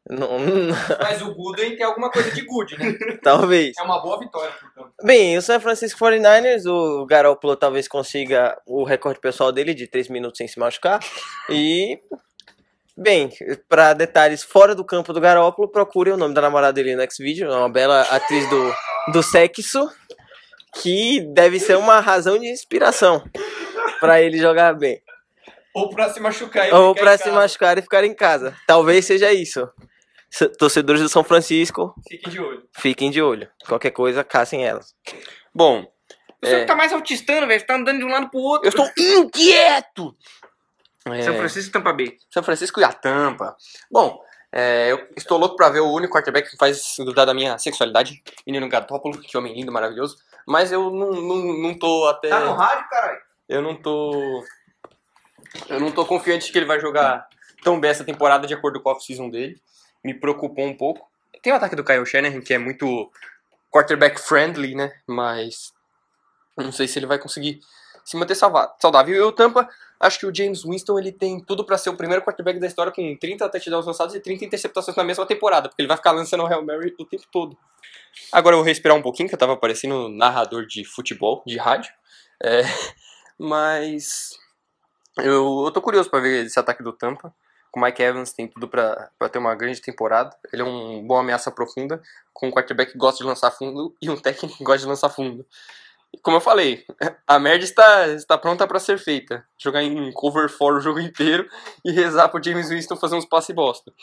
Não, não... Mas o Gooden tem alguma coisa de good, né? Talvez. É uma boa vitória, portanto. Bem, o San Francisco forty-niners, o Garoppolo talvez consiga o recorde pessoal dele de três minutos sem se machucar. E, bem, para detalhes fora do campo do Garoppolo, procure o nome da namorada dele no Xvideo, é uma bela atriz do, do sexo, que deve ser uma razão de inspiração para ele jogar bem. Ou pra se machucar e Ou ficar pra em se casa. machucar e ficar em casa. Talvez seja isso. Torcedores do São Francisco, fiquem de olho. Fiquem de olho. Qualquer coisa, caçem elas. Bom. Você é... tá mais autistando, velho. Você tá andando de um lado pro outro. Eu estou inquieto! É... São Francisco e Tampa Bay. São Francisco e a Tampa. Bom, é... eu estou louco pra ver o único quarterback que faz duvidar da minha sexualidade. Menino Gatópolo, que homem lindo, maravilhoso. Mas eu não, não, não tô até... Tá no rádio, caralho? Eu não tô... Eu não tô confiante que ele vai jogar tão bem essa temporada de acordo com a off-season dele. Me preocupou um pouco. Tem o ataque do Kyle Shanahan, que é muito quarterback friendly, né? Mas não sei se ele vai conseguir se manter saudável. E o Tampa, acho que o James Winston ele tem tudo pra ser o primeiro quarterback da história com trinta touchdowns lançados e trinta interceptações na mesma temporada, porque ele vai ficar lançando o Hail Mary o tempo todo. Agora eu vou respirar um pouquinho, que eu tava parecendo um narrador de futebol, de rádio. É, mas... Eu, eu tô curioso pra ver esse ataque do Tampa. O Mike Evans tem tudo pra, pra ter uma grande temporada. Ele é uma boa ameaça profunda, com um quarterback que gosta de lançar fundo e um técnico que gosta de lançar fundo. Como eu falei, a merda está, está pronta pra ser feita. Jogar em cover four o jogo inteiro e rezar pro James Winston fazer uns passes bosta.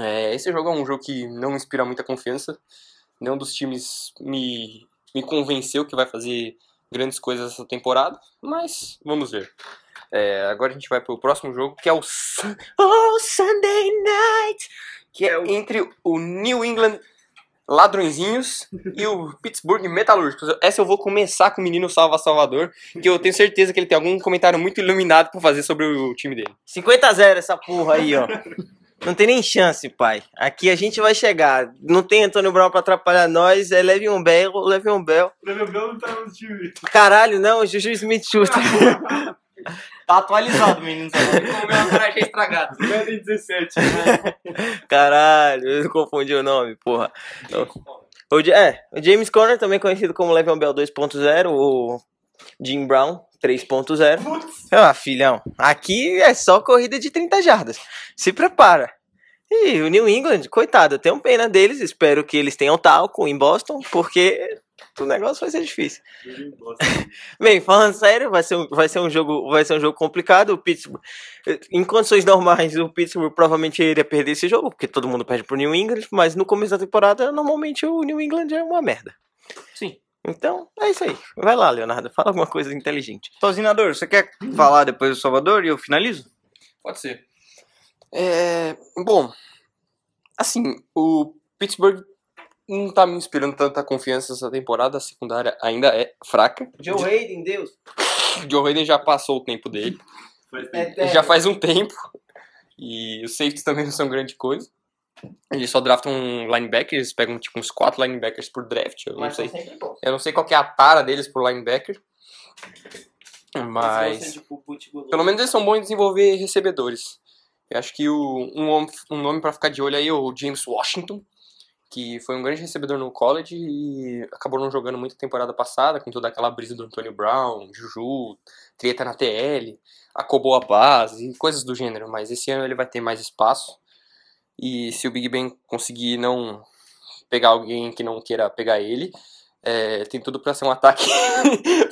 É, esse jogo é um jogo que não inspira muita confiança. Nenhum dos times me, me convenceu que vai fazer... grandes coisas essa temporada, mas vamos ver. É, agora a gente vai pro próximo jogo, que é o Sun- Oh Sunday Night que é, é o... entre o New England Ladrõezinhos e o Pittsburgh Metalúrgicos. Essa eu vou começar com o menino Salva Salvador, que eu tenho certeza que ele tem algum comentário muito iluminado pra fazer sobre o time dele. cinquenta a zero essa porra aí, ó. Não tem nem chance, pai. Aqui a gente vai chegar. Não tem Antônio Brown pra atrapalhar nós. É Le'Veon Bell, Le'Veon Bell. Le'Veon Bell não tá no time. Caralho, não. Juju Smith-Schuster. Tá atualizado, menino. Comeu a carajé estragada. dezessete, né? Caralho, eu confundi o nome, porra. O, o, é, o James Conner, também conhecido como Le'Veon Bell dois ponto zero, o Jim Brown três ponto zero. Ah, filhão, aqui é só corrida de trinta jardas. Se prepara. E o New England, coitado, eu tenho pena deles. Espero que eles tenham talco em Boston, porque o negócio vai ser difícil. Bem, falando sério, vai ser, um, vai, ser um jogo, vai ser um jogo complicado. O Pittsburgh, em condições normais, o Pittsburgh provavelmente iria perder esse jogo, porque todo mundo perde pro New England, mas no começo da temporada, normalmente o New England é uma merda. Sim. Então, é isso aí. Vai lá, Leonardo, fala alguma coisa inteligente. Tozinador, você quer falar depois do Salvador e eu finalizo? Pode ser. É... Bom, assim, o Pittsburgh não tá me inspirando tanta confiança essa temporada. A secundária ainda é fraca. Joe Hayden, Deus. Joe Hayden já passou o tempo dele. É já faz um tempo. E os safeties também não são grande coisa. Eles só draftam um linebacker, eles pegam tipo uns quatro linebackers por draft. Eu mas não sei. Eu não sei qual que é a tara deles por linebacker. Mas pelo menos eles são bons em desenvolver recebedores. Eu acho que o, um, nome, um nome pra ficar de olho aí é o James Washington, que foi um grande recebedor no college e acabou não jogando muito a temporada passada, com toda aquela brisa do Antônio Brown, Juju, treta na T L, acobou a paz e coisas do gênero. Mas esse ano ele vai ter mais espaço. E se o Big Ben conseguir não pegar alguém que não queira pegar ele, é, tem tudo pra ser um ataque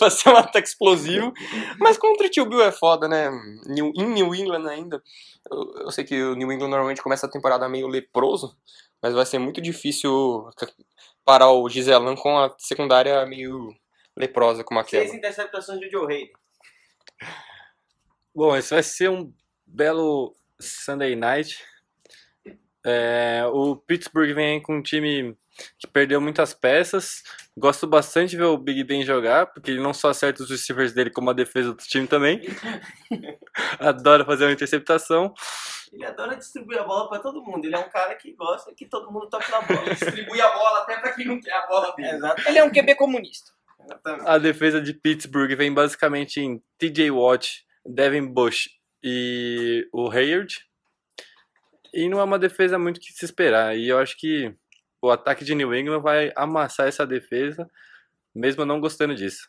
pra ser um ataque explosivo. Mas contra o Tio Bill é foda, né? New, em New England ainda. Eu, eu sei que o New England normalmente começa a temporada meio leproso, mas vai ser muito difícil parar o Giselan com a secundária meio leprosa como aquela. Seis interceptações de Joe Hayden. Bom, esse vai ser um belo Sunday night. É, o Pittsburgh vem com um time que perdeu muitas peças. Gosto bastante de ver o Big Ben jogar, porque ele não só acerta os receivers dele, como a defesa do time também. Adora fazer uma interceptação. Ele adora distribuir a bola pra todo mundo. Ele é um cara que gosta que todo mundo toque na bola. Ele distribui a bola até pra quem não quer a bola dele. Exato. Ele é um Q B comunista. Exatamente. A defesa de Pittsburgh vem basicamente em T J Watt, Devin Bush e o Hayward. E não é uma defesa muito que se esperar. E eu acho que o ataque de New England vai amassar essa defesa, mesmo não gostando disso.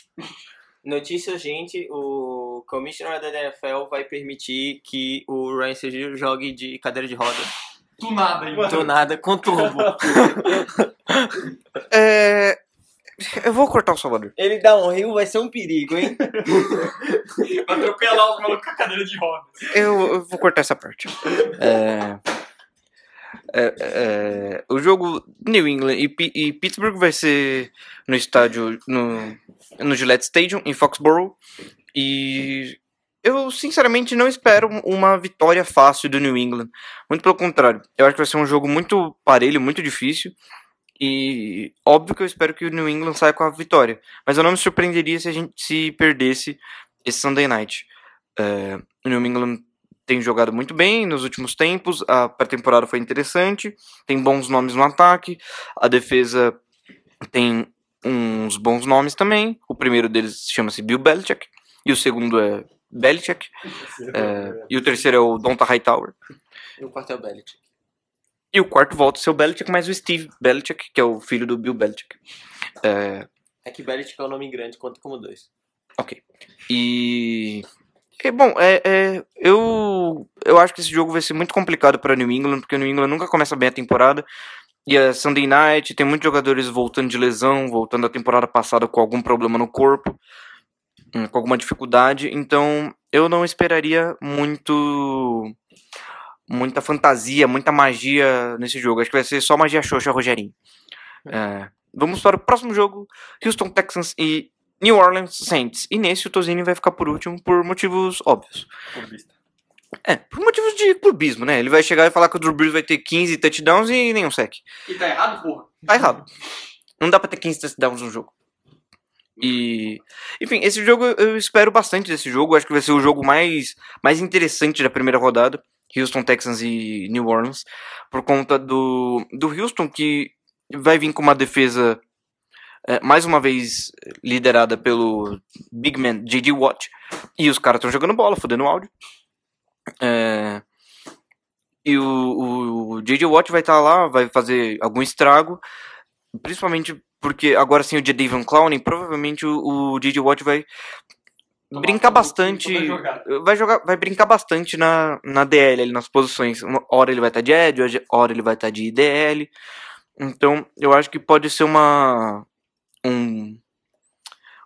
Notícia, gente, o commissioner da N F L vai permitir que o Ryan Sergio jogue de cadeira de roda. Do nada, hein? Do nada, com turbo. é... Eu vou cortar o Salvador. Ele dá um rio, vai ser um perigo, hein? Vai atropelar os malucos com a cadeira de rodas. Eu, eu vou cortar essa parte. É... É, é, o jogo New England e, P- e Pittsburgh vai ser no estádio no, no Gillette Stadium em Foxborough, e eu sinceramente não espero uma vitória fácil do New England, muito pelo contrário, eu acho que vai ser um jogo muito parelho, muito difícil, e óbvio que eu espero que o New England saia com a vitória, mas eu não me surpreenderia se a gente se perdesse esse Sunday Night. É, o New England tem jogado muito bem nos últimos tempos, a pré-temporada foi interessante, tem bons nomes no ataque, a defesa tem uns bons nomes também, o primeiro deles chama-se Bill Belichick, e o segundo é Belichick, é, e o terceiro é o Donta Hightower. E o quarto é o Belichick. E o quarto volta a ser o Belichick, mas o Steve Belichick, que é o filho do Bill Belichick. É, é que Belichick é um nome grande, conta como dois. Ok. E... É, bom, é, é, eu, eu acho que esse jogo vai ser muito complicado para New England, porque o New England nunca começa bem a temporada, e é Sunday Night, tem muitos jogadores voltando de lesão, voltando da temporada passada com algum problema no corpo, com alguma dificuldade, então eu não esperaria muito, muita fantasia, muita magia nesse jogo, acho que vai ser só magia xoxa, Rogerinho. É, vamos para o próximo jogo, Houston Texans e New Orleans Saints. E nesse o Tozini vai ficar por último por motivos óbvios. É, por motivos de clubismo, né? Ele vai chegar e falar que o Drew Brees vai ter quinze touchdowns e nenhum sec. E tá errado, porra? Tá errado. Não dá pra ter quinze touchdowns no jogo. E... Enfim, esse jogo, eu espero bastante desse jogo. Acho que vai ser o jogo mais, mais interessante da primeira rodada. Houston Texans e New Orleans. Por conta do, do Houston, que vai vir com uma defesa... É, mais uma vez liderada pelo big man J J Watt. E os caras estão jogando bola, fodendo áudio. É, e o J J Watt vai estar tá lá, vai fazer algum estrago. Principalmente porque agora sim o Jadeveon Clowney, provavelmente o J J Watt vai Tomar brincar bastante. Vai jogar, vai brincar bastante na, na D L, ali, nas posições. Uma hora ele vai estar tá de edge, hora ele vai estar tá de I D L. Então eu acho que pode ser uma... Um,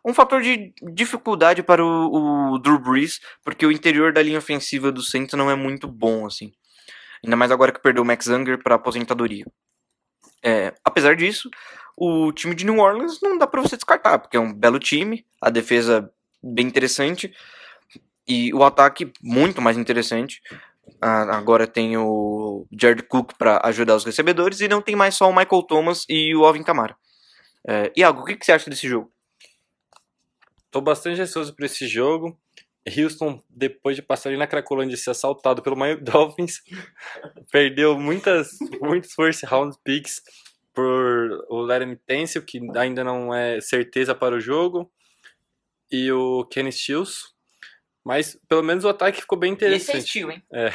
um fator de dificuldade para o, o Drew Brees, porque o interior da linha ofensiva do Saints não é muito bom, assim. Ainda mais agora que perdeu o Max Unger para aposentadoria. É, apesar disso, o time de New Orleans não dá para você descartar, porque é um belo time, a defesa bem interessante e o ataque muito mais interessante. Ah, agora tem o Jared Cook para ajudar os recebedores e não tem mais só o Michael Thomas e o Alvin Kamara. É, Iago, o que, que você acha desse jogo? Tô bastante ansioso por esse jogo. Houston, depois de passar ali na Cracolândia e ser assaltado pelo Miami Dolphins, perdeu muitas, muitos first round picks por o Laramie Tunsil, que ainda não é certeza para o jogo, e o Kenny Stills. Mas pelo menos o ataque ficou bem interessante. Esse é estilo, hein? É.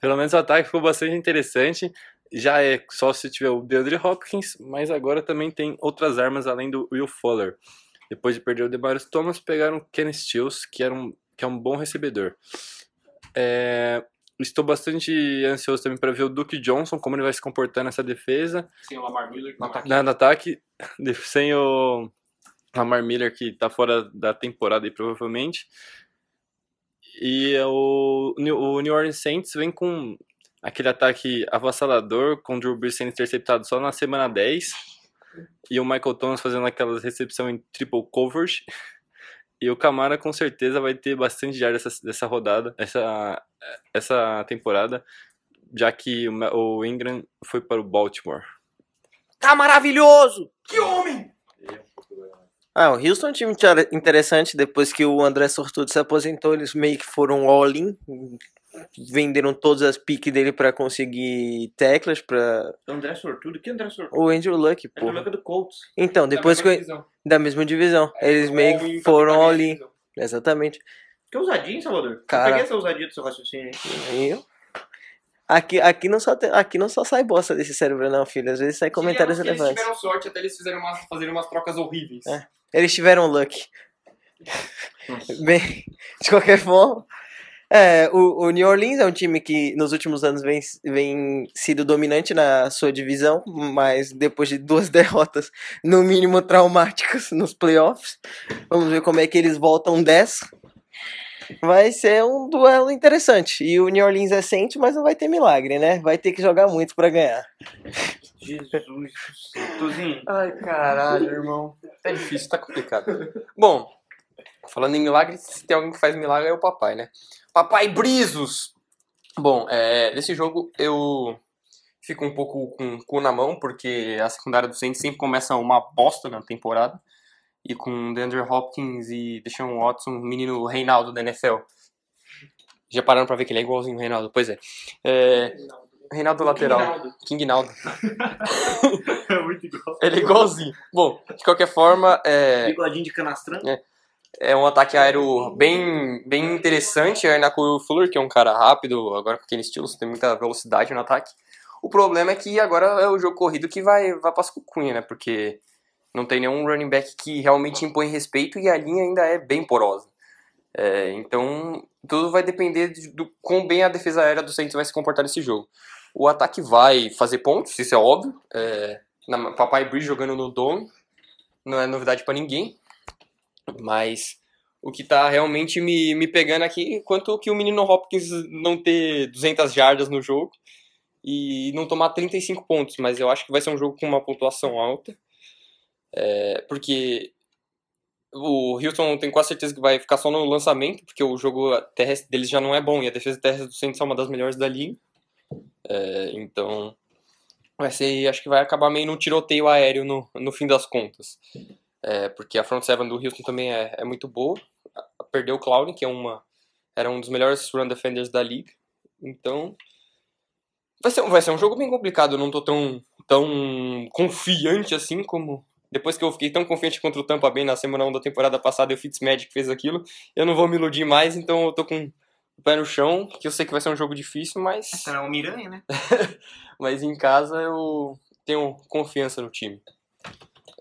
Pelo menos o ataque ficou bastante interessante. Já é só se tiver o DeAndre Hopkins, mas agora também tem outras armas além do Will Fuller. Depois de perder o Demaryius Thomas, pegaram o Kenny Stills, que, era um, que é um bom recebedor. É, estou bastante ansioso também para ver o Duke Johnson, como ele vai se comportar nessa defesa. Sem o Lamar Miller. No ataque. Na, no ataque sem o Lamar Miller, que está fora da temporada aí, provavelmente. E o, o New Orleans Saints vem com... Aquele ataque avassalador, com o Drew Brees sendo interceptado só na semana dez. E o Michael Thomas fazendo aquelas recepções em triple coverage. E o Kamara com certeza vai ter bastante jardas dessa, dessa rodada, essa, essa temporada. Já que o, o Ingram foi para o Baltimore. Tá maravilhoso! Que homem! Ah, o Houston é um time interessante. Depois que o André Sortudo se aposentou, eles meio que foram all-in. Venderam todas as piques dele pra conseguir teclas pra... André Sortudo? Que André Sortudo? O Andrew Luck, pô. Andrew Luck é do Colts. Então, depois que... Da, da mesma divisão. É, eles meio que foram ali. Exatamente. Que ousadinha, Salvador. Cara... Eu peguei essa ousadia do seu raciocínio, hein? Eu? Aqui, aqui, não só tem, aqui não só sai bosta desse cérebro, não, filho. Às vezes sai comentários relevantes. Eles tiveram sorte até eles fizeram umas, fazerem umas trocas horríveis. É. Eles tiveram luck. Bem, de qualquer forma... É, o, o New Orleans é um time que nos últimos anos vem, vem sido dominante na sua divisão, mas depois de duas derrotas, no mínimo traumáticas, nos playoffs. Vamos ver como é que eles voltam dessa. Vai ser um duelo interessante. E o New Orleans é recente, mas não vai ter milagre, né? Vai ter que jogar muito pra ganhar. Jesus, Tuzinho. Ai, caralho, irmão. Tá difícil, tá complicado. Bom, falando em milagre, se tem alguém que faz milagre é o papai, né? Papai Brisos! Bom, é, nesse jogo eu fico um pouco com o cu na mão, porque a secundária do Saints sempre começa uma bosta na temporada. E com DeAndre Hopkins e Deshaun Watson, o menino Reinaldo da N F L. Já pararam pra ver que ele é igualzinho o Reinaldo? Pois é. é Reinaldo lateral. King Naldo. É muito igual. Ele é igualzinho. Bom, de qualquer forma... É... Bigodinho de canastrão. É. É um ataque aéreo bem, bem interessante, ainda com o Fuller, que é um cara rápido, agora com aquele estilo, tem muita velocidade no ataque. O problema é que agora é o jogo corrido que vai, vai para as cucunhas, né? Porque não tem nenhum running back que realmente impõe respeito e a linha ainda é bem porosa. É, então, tudo vai depender do quão bem a defesa aérea do Saints vai se comportar nesse jogo. O ataque vai fazer pontos, isso é óbvio. É, na, Papai Breeze jogando no dome, não é novidade para ninguém. Mas o que tá realmente me, me pegando aqui, quanto que o menino Hopkins não ter duzentas jardas no jogo e não tomar trinta e cinco pontos, mas eu acho que vai ser um jogo com uma pontuação alta, é, porque o Houston tem quase certeza que vai ficar só no lançamento, porque o jogo terrestre deles já não é bom, e a defesa terrestre do Saints é uma das melhores da liga. É, então, vai ser, acho que vai acabar meio num tiroteio aéreo no, no fim das contas. É, porque a front seven do Houston também é, é muito boa. Perdeu o Clowney, que é uma, era um dos melhores run defenders da liga. Então, vai ser, vai ser um jogo bem complicado. Eu não tô tão, tão confiante assim como... Depois que eu fiquei tão confiante contra o Tampa Bay na semana um da temporada passada, e o Fitzmagic fez aquilo, eu não vou me iludir mais, então eu tô com o pé no chão, que eu sei que vai ser um jogo difícil, mas... É, tá o Miranha, né? Mas em casa eu tenho confiança no time.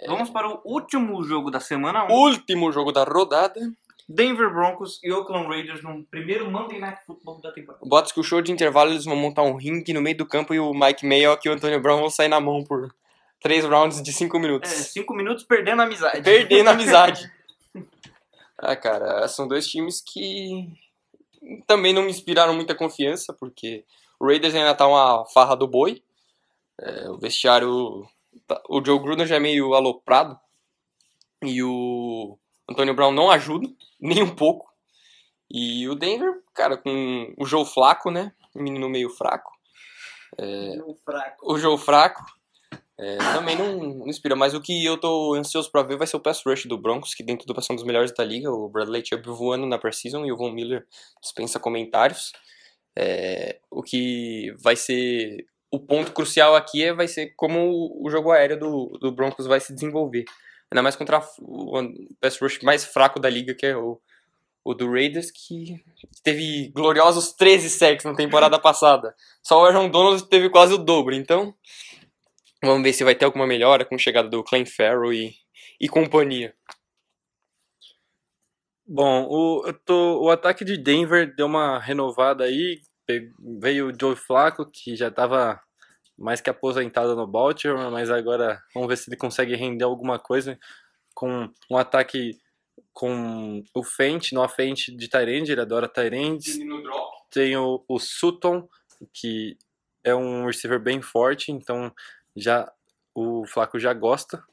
Vamos é... para o último jogo da semana um. Último jogo da rodada. Denver Broncos e Oakland Raiders no primeiro Monday Night Football da temporada. Bots que o show de intervalo, eles vão montar um ringue no meio do campo e o Mike Mayock e o Antonio Brown vão sair na mão por... Três rounds de cinco minutos. É, cinco minutos perdendo a amizade. Perdendo a amizade. Ah, cara, são dois times que também não me inspiraram muita confiança, porque o Raiders ainda tá uma farra do boi. É, o vestiário... O Joe Gruden já é meio aloprado. E o Antonio Brown não ajuda, nem um pouco. E o Denver, cara, com o Joe Flacco, né? O menino meio fraco. É, o, fraco. o Joe Fraco. É, também não, não inspira, mas o que eu tô ansioso pra ver vai ser o pass rush do Broncos, que dentro do pass é um dos melhores da liga, o Bradley Chubb voando na preseason e o Von Miller dispensa comentários. É, o que vai ser o ponto crucial aqui é, vai ser como o jogo aéreo do, do Broncos vai se desenvolver, ainda mais contra o pass rush mais fraco da liga, que é o, o do Raiders, que teve gloriosos treze sacks na temporada passada. Só o Aaron Donald teve quase o dobro, então... Vamos ver se vai ter alguma melhora com a chegada do Clelin Ferrell e, e companhia. Bom, o, eu tô, o ataque de Denver deu uma renovada aí. Veio o Joe Flacco, que já estava mais que aposentado no Baltimore, mas agora vamos ver se ele consegue render alguma coisa com um ataque com o Fenty, no Fenty de tight end, ele adora tight end. Tem o, o Sutton, que é um receiver bem forte, então... Já, o Flacco já gosta.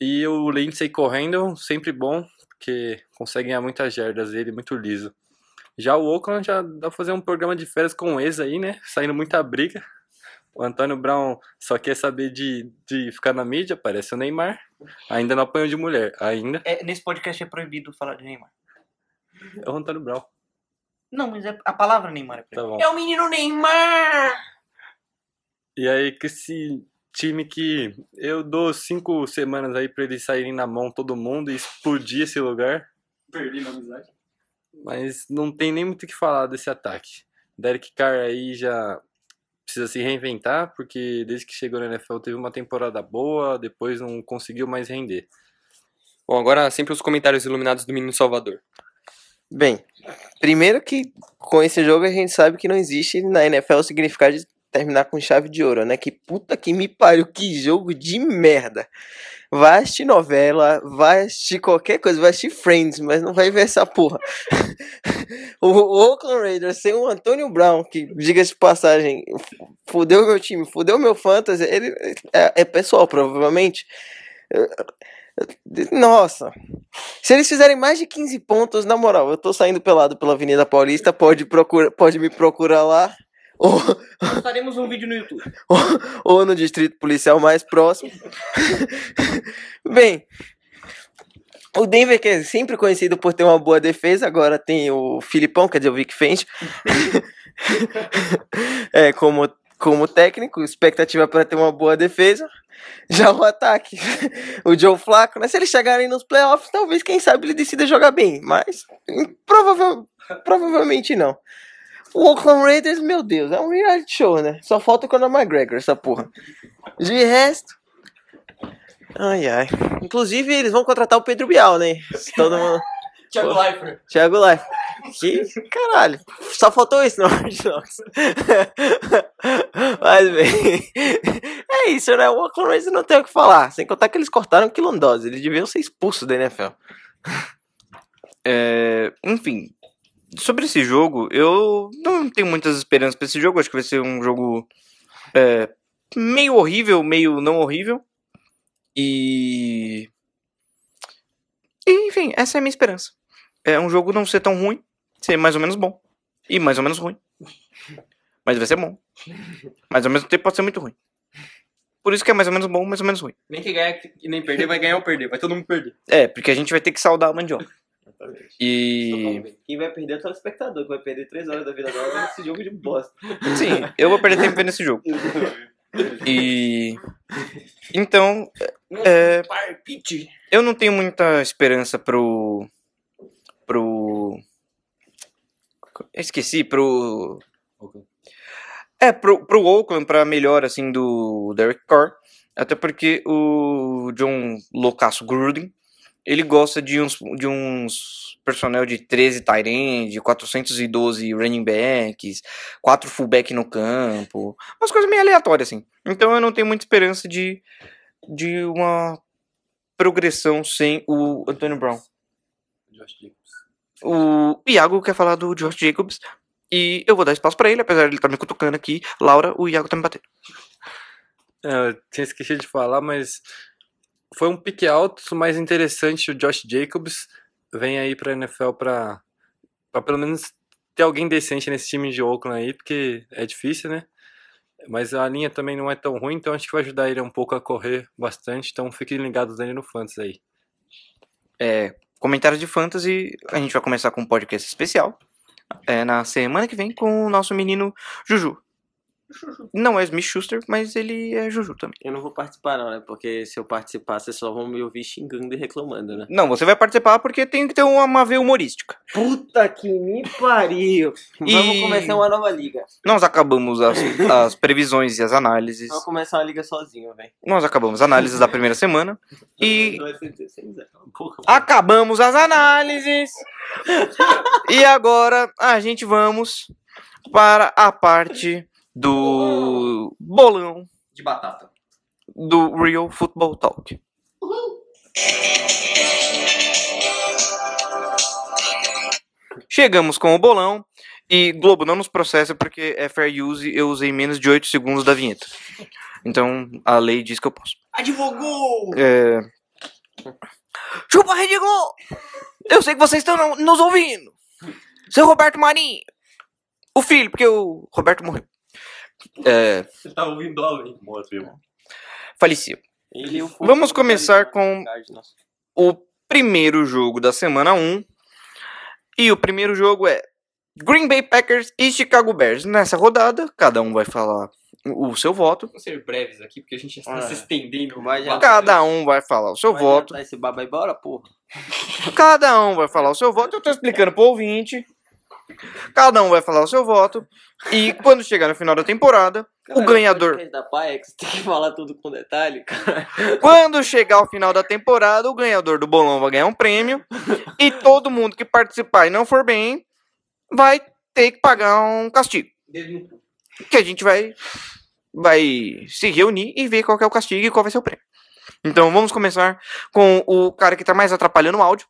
E o Lindsay correndo, sempre bom, porque consegue ganhar muitas jardas dele, muito liso. Já o Oakland já dá pra fazer um programa de férias com o ex aí, né? Saindo muita briga. O Antonio Brown só quer saber de, de ficar na mídia, parece o Neymar. Ainda não apanhou de mulher, ainda. É, nesse podcast é proibido falar de Neymar. É o Antonio Brown. Não, mas é a palavra Neymar é proibida. Tá, é o menino Neymar! E aí que esse time que eu dou cinco semanas aí pra eles saírem na mão todo mundo e explodir esse lugar. Perdi na amizade. Mas não tem nem muito o que falar desse ataque. Derek Carr aí já precisa se reinventar, porque desde que chegou na N F L teve uma temporada boa, depois não conseguiu mais render. Bom, agora sempre os comentários iluminados do menino Salvador. Bem, primeiro que com esse jogo a gente sabe que não existe na N F L o significado de terminar com chave de ouro, né? Que puta que me pariu, que jogo de merda. Vai assistir novela, vai assistir qualquer coisa, vai assistir Friends, mas não vai ver essa porra. O Oakland Raiders sem o Antonio Brown, que, diga-se de passagem, fudeu meu time, fudeu meu fantasy, ele é, é pessoal, provavelmente. Nossa. Se eles fizerem mais de quinze pontos, na moral, eu tô saindo pelado pela Avenida Paulista, pode, procura, pode me procurar lá. Ou... Postaremos um vídeo no YouTube. Ou, ou no distrito policial mais próximo. Bem, o Denver, que é sempre conhecido por ter uma boa defesa, agora tem o Filipão, quer dizer, o Vic Fenty, é, como, como técnico, expectativa para ter uma boa defesa. Já o ataque, o Joe Flacco, né? Se eles chegarem nos playoffs, talvez, quem sabe, ele decida jogar bem, mas provável, provavelmente não. O Oakland Raiders, meu Deus, é um reality show, né? Só falta o Conor McGregor, essa porra. De resto... Ai, ai. Inclusive, eles vão contratar o Pedro Bial, né? Todo mundo... Thiago Leifert. Thiago Leifert. Que caralho. Só faltou isso no Hard Knocks. Mas, bem... É isso, né? O Oakland Raiders não tem o que falar. Sem contar que eles cortaram quilondose. Eles deviam ser expulsos da N F L. É... Enfim... Sobre esse jogo, eu não tenho muitas esperanças para esse jogo. Acho que vai ser um jogo é, meio horrível, meio não horrível. E E, enfim, essa é a minha esperança. É um jogo não ser tão ruim, ser mais ou menos bom. E mais ou menos ruim. Mas vai ser bom. Mas ao mesmo tempo pode ser muito ruim. Por isso que é mais ou menos bom, mais ou menos ruim. Nem que ganhar e nem perder, vai ganhar ou perder. Vai todo mundo perder. É, porque a gente vai ter que saudar a mandioca. Exatamente. E... quem vai perder é o telespectador, que vai perder três horas da vida dela nesse jogo de bosta. Sim, eu vou perder tempo nesse jogo. E... então... é... eu não tenho muita esperança pro... pro... eu esqueci, pro... Okay. É, pro, pro Oakland, pra melhor, assim, do Derek Carr, até porque o John Loucaço Gruden, ele gosta de uns, de uns personnel de treze tight end, quatrocentos e doze running backs, quatro fullback no campo, umas coisas meio aleatórias, assim. Então eu não tenho muita esperança de, de uma progressão sem o Antonio Brown. Josh Jacobs. O Iago quer falar do Josh Jacobs. E eu vou dar espaço pra ele, apesar de ele estar me cutucando aqui. Laura, o Iago tá me batendo. Eu tinha esquecido de falar, mas foi um pique alto, mais interessante. O Josh Jacobs vem aí pra N F L pra, pra pelo menos ter alguém decente nesse time de Oakland aí, porque é difícil, né? Mas a linha também não é tão ruim, então acho que vai ajudar ele um pouco a correr bastante. Então fiquem ligados aí no Fantasy aí. É, comentários de Fantasy, a gente vai começar com um podcast especial. É, na semana que vem com o nosso menino Juju. Juju. Não é Smith Schuster, mas ele é Juju também. Eu não vou participar não, né? Porque se eu participar, vocês só vão me ouvir xingando e reclamando, né? Não, você vai participar porque tem que ter uma veia humorística. Puta que me pariu! E... vamos começar uma nova liga. Nós acabamos as, as previsões e as análises. Vamos começar uma liga sozinho, velho. Nós acabamos as análises da primeira semana. E... acabamos as análises! E agora a gente vamos para a parte... do bolão de batata do Real Football Talk. Uhul. Chegamos com o bolão. E Globo, não nos processa porque é fair use. Eu usei menos de oito segundos da vinheta. Então a lei diz que eu posso. Advogou! É... chupa, Redigo! Eu sei que vocês estão nos ouvindo. Seu Roberto Marinho. O filho, porque o Roberto morreu. É... você tá ouvindo alguém? Morto, irmão. Faleceu. Vamos começar com o primeiro jogo da semana um. E o primeiro jogo é Green Bay Packers e Chicago Bears. Nessa rodada, cada um vai falar o seu voto. Vamos ser breves aqui, porque a gente já está ah, se estendendo. Mas já... cada um vai falar o seu mas voto. Esse baba aí, bora, porra. Cada um vai falar o seu voto. Eu tô explicando pro ouvinte. Cada um vai falar o seu voto. E quando chegar no final da temporada, cara, o ganhador... é que você tem que falar tudo com detalhe, cara. Quando chegar ao final da temporada, o ganhador do bolão vai ganhar um prêmio. E todo mundo que participar e não for bem vai ter que pagar um castigo. Que a gente vai, vai se reunir e ver qual que é o castigo e qual vai ser o prêmio. Então vamos começar com o cara que tá mais atrapalhando o áudio.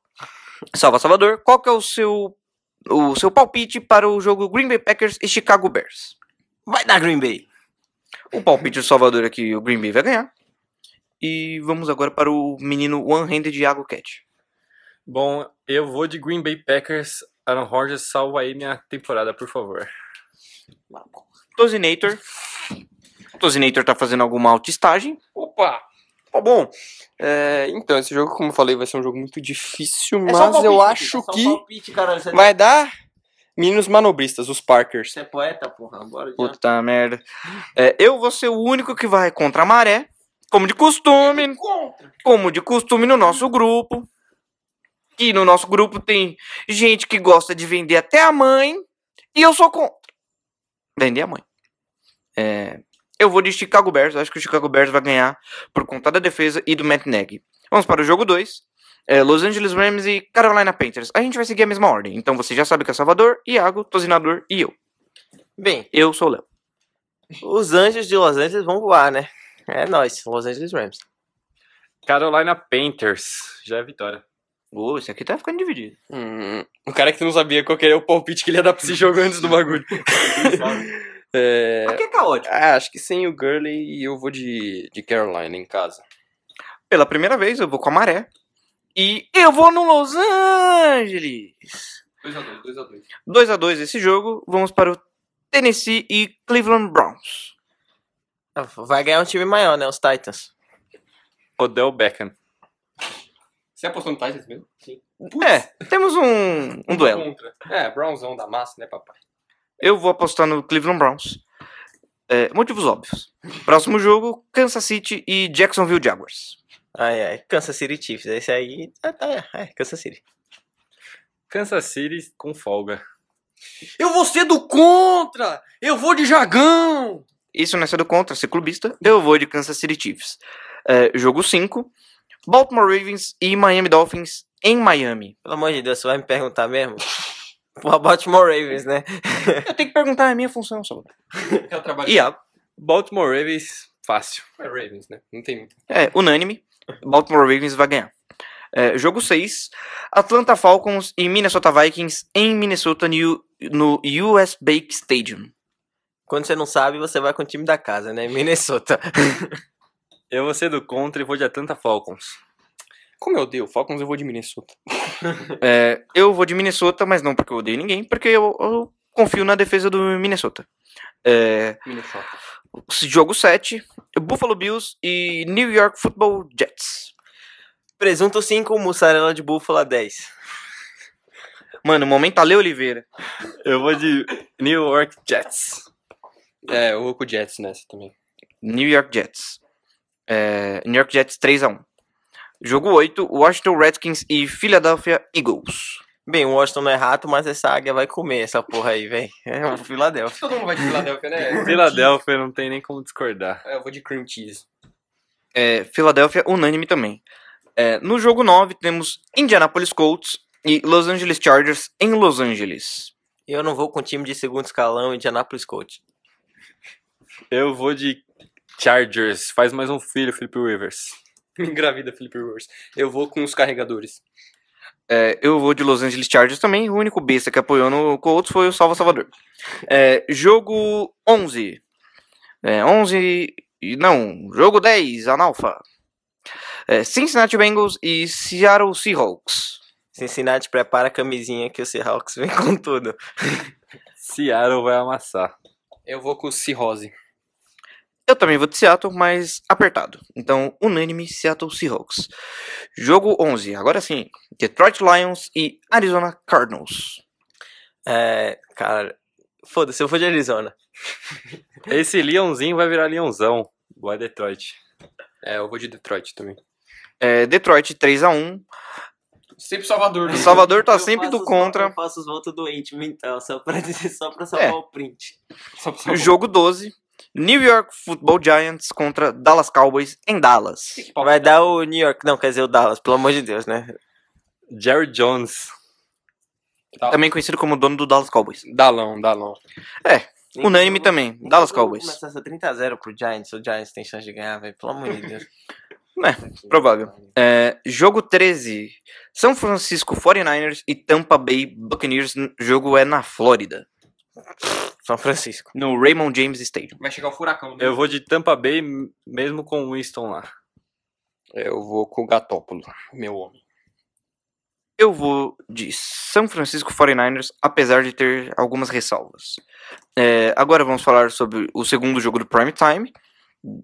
Salva Salvador, qual que é o seu... o seu palpite para o jogo Green Bay Packers e Chicago Bears? Vai dar Green Bay. O palpite do Salvador aqui, o Green Bay vai ganhar. E vamos agora para o menino one-handed Iago Cat. Bom, eu vou de Green Bay Packers. Aaron Rodgers, salva aí minha temporada, por favor. Tozinator. Tozinator tá fazendo alguma autoestagem. Opa! Tá bom. É, então, esse jogo, como eu falei, vai ser um jogo muito difícil, é mas palpite, eu acho é que palpite, vai dar meninos manobristas, os Parkers. Você é poeta, porra. Bora, puta merda. É, eu vou ser o único que vai contra a maré, como de costume, como de costume no nosso grupo. E no nosso grupo tem gente que gosta de vender até a mãe, e eu sou contra vender a mãe. É... eu vou de Chicago Bears, acho que o Chicago Bears vai ganhar por conta da defesa e do Matt Nagy. Vamos para o jogo dois, é, Los Angeles Rams e Carolina Panthers. A gente vai seguir a mesma ordem, então você já sabe que é Salvador, Iago, Tozinador e eu. Bem, eu sou o Léo. Os anjos de Los Angeles vão voar, né? É nóis, Los Angeles Rams. Carolina Panthers, já é vitória. Oh, esse aqui tá ficando dividido. Hum, o cara que não sabia qual que era o palpite que ele ia dar pra esse jogo antes do bagulho. É... aqui é caótico. Ah, acho que sem o Gurley eu vou de, de Carolina em casa. Pela primeira vez eu vou com a maré. E eu vou no Los Angeles. dois a dois, dois a dois. dois a dois esse jogo. Vamos para o Tennessee e Cleveland Browns. Vai ganhar um time maior, né? Os Titans. Odell Beckham. Você apostou no Titans mesmo? Sim. Puts. É, temos um, um duelo. Contra. É, Brownzão da massa, né, papai? Eu vou apostar no Cleveland Browns. É, motivos óbvios. Próximo jogo, Kansas City e Jacksonville Jaguars. Ai, ai, Kansas City Chiefs. Esse aí... Ah, tá, é, Kansas City. Kansas City com folga. Eu vou ser do contra! Eu vou de Jagão! Isso não é ser do contra, ser clubista. Eu vou de Kansas City Chiefs. É, jogo cinco. Baltimore Ravens e Miami Dolphins em Miami. Pelo amor de Deus, você vai me perguntar mesmo? Pô, Baltimore Ravens, né? Eu tenho que perguntar, é minha função, só. É o trabalho. E a Baltimore Ravens, fácil. É Ravens, né? Não tem muito. É, unânime. Baltimore Ravens vai ganhar. É, jogo seis. Atlanta Falcons e Minnesota Vikings em Minnesota no, no U S Bank Stadium. Quando você não sabe, você vai com o time da casa, né? Minnesota. Eu vou ser do contra e vou de Atlanta Falcons. Como eu odeio Falcons, eu vou de Minnesota. É, eu vou de Minnesota, mas não porque eu odeio ninguém, porque eu, eu confio na defesa do Minnesota. É, Minnesota. Jogo sete, Buffalo Bills e New York Football Jets. Presunto cinco, mussarela de búfala dez. Mano, o momento Ale Oliveira. Eu vou de New York Jets. É, eu vou com o Jets nessa também. New York Jets. É, New York Jets três a um. Jogo oito, Washington Redskins e Philadelphia Eagles. Bem, o Washington não é rato, mas essa águia vai comer essa porra aí, velho. É o Philadelphia. Todo mundo vai de Philadelphia, né? Philadelphia não tem nem como discordar. É, eu vou de cream cheese. É, Philadelphia unânime também. É, no jogo nove temos Indianapolis Colts e Los Angeles Chargers em Los Angeles. Eu não vou com o time de segundo escalão, Indianapolis Colts. Eu vou de Chargers. Faz mais um filho, Philip Rivers. Engravida, Philip Rivers. Eu vou com os carregadores. É, eu vou de Los Angeles Chargers também. O único besta que apoiou no Colts foi o Salva Salvador. É, jogo onze. É, onze... Não, jogo dez, Analfa. É, Cincinnati Bengals e Seattle Seahawks. Cincinnati, prepara a camisinha que o Seahawks vem com tudo. Seattle vai amassar. Eu vou com o Seahawks. Eu também vou de Seattle, mas apertado. Então, unânime, Seattle Seahawks. Jogo onze, agora sim. Detroit Lions e Arizona Cardinals. É, cara, foda-se, eu vou de Arizona. Esse Leãozinho vai virar Leãozão. Vai Detroit. É, eu vou de Detroit também. É, Detroit três a um. Sempre Salvador. Né? Salvador tá eu sempre do contra. Os, eu faço os votos do íntimo, então, só pra, dizer, só pra salvar é. o print. Só pra salvar. Jogo doze. New York Football Giants contra Dallas Cowboys em Dallas. Vai dar o New York, não, quer dizer o Dallas, pelo amor de Deus, né? Jerry Jones. Também conhecido como dono do Dallas Cowboys. Dalão, Dalão. É, unânime então, também, então, Dallas Cowboys. Começar essa trinta a zero pro Giants, o Giants tem chance de ganhar, velho, pelo amor de Deus. É, provável. É, jogo treze, São Francisco forty-niners e Tampa Bay Buccaneers, jogo é na Flórida. São Francisco. No Raymond James Stadium. Vai chegar o furacão. Né? Eu vou de Tampa Bay, mesmo com o Winston lá. Eu vou com o Gatópolo, meu homem. Eu vou de São Francisco forty-niners, apesar de ter algumas ressalvas. É, agora vamos falar sobre o segundo jogo do Prime Time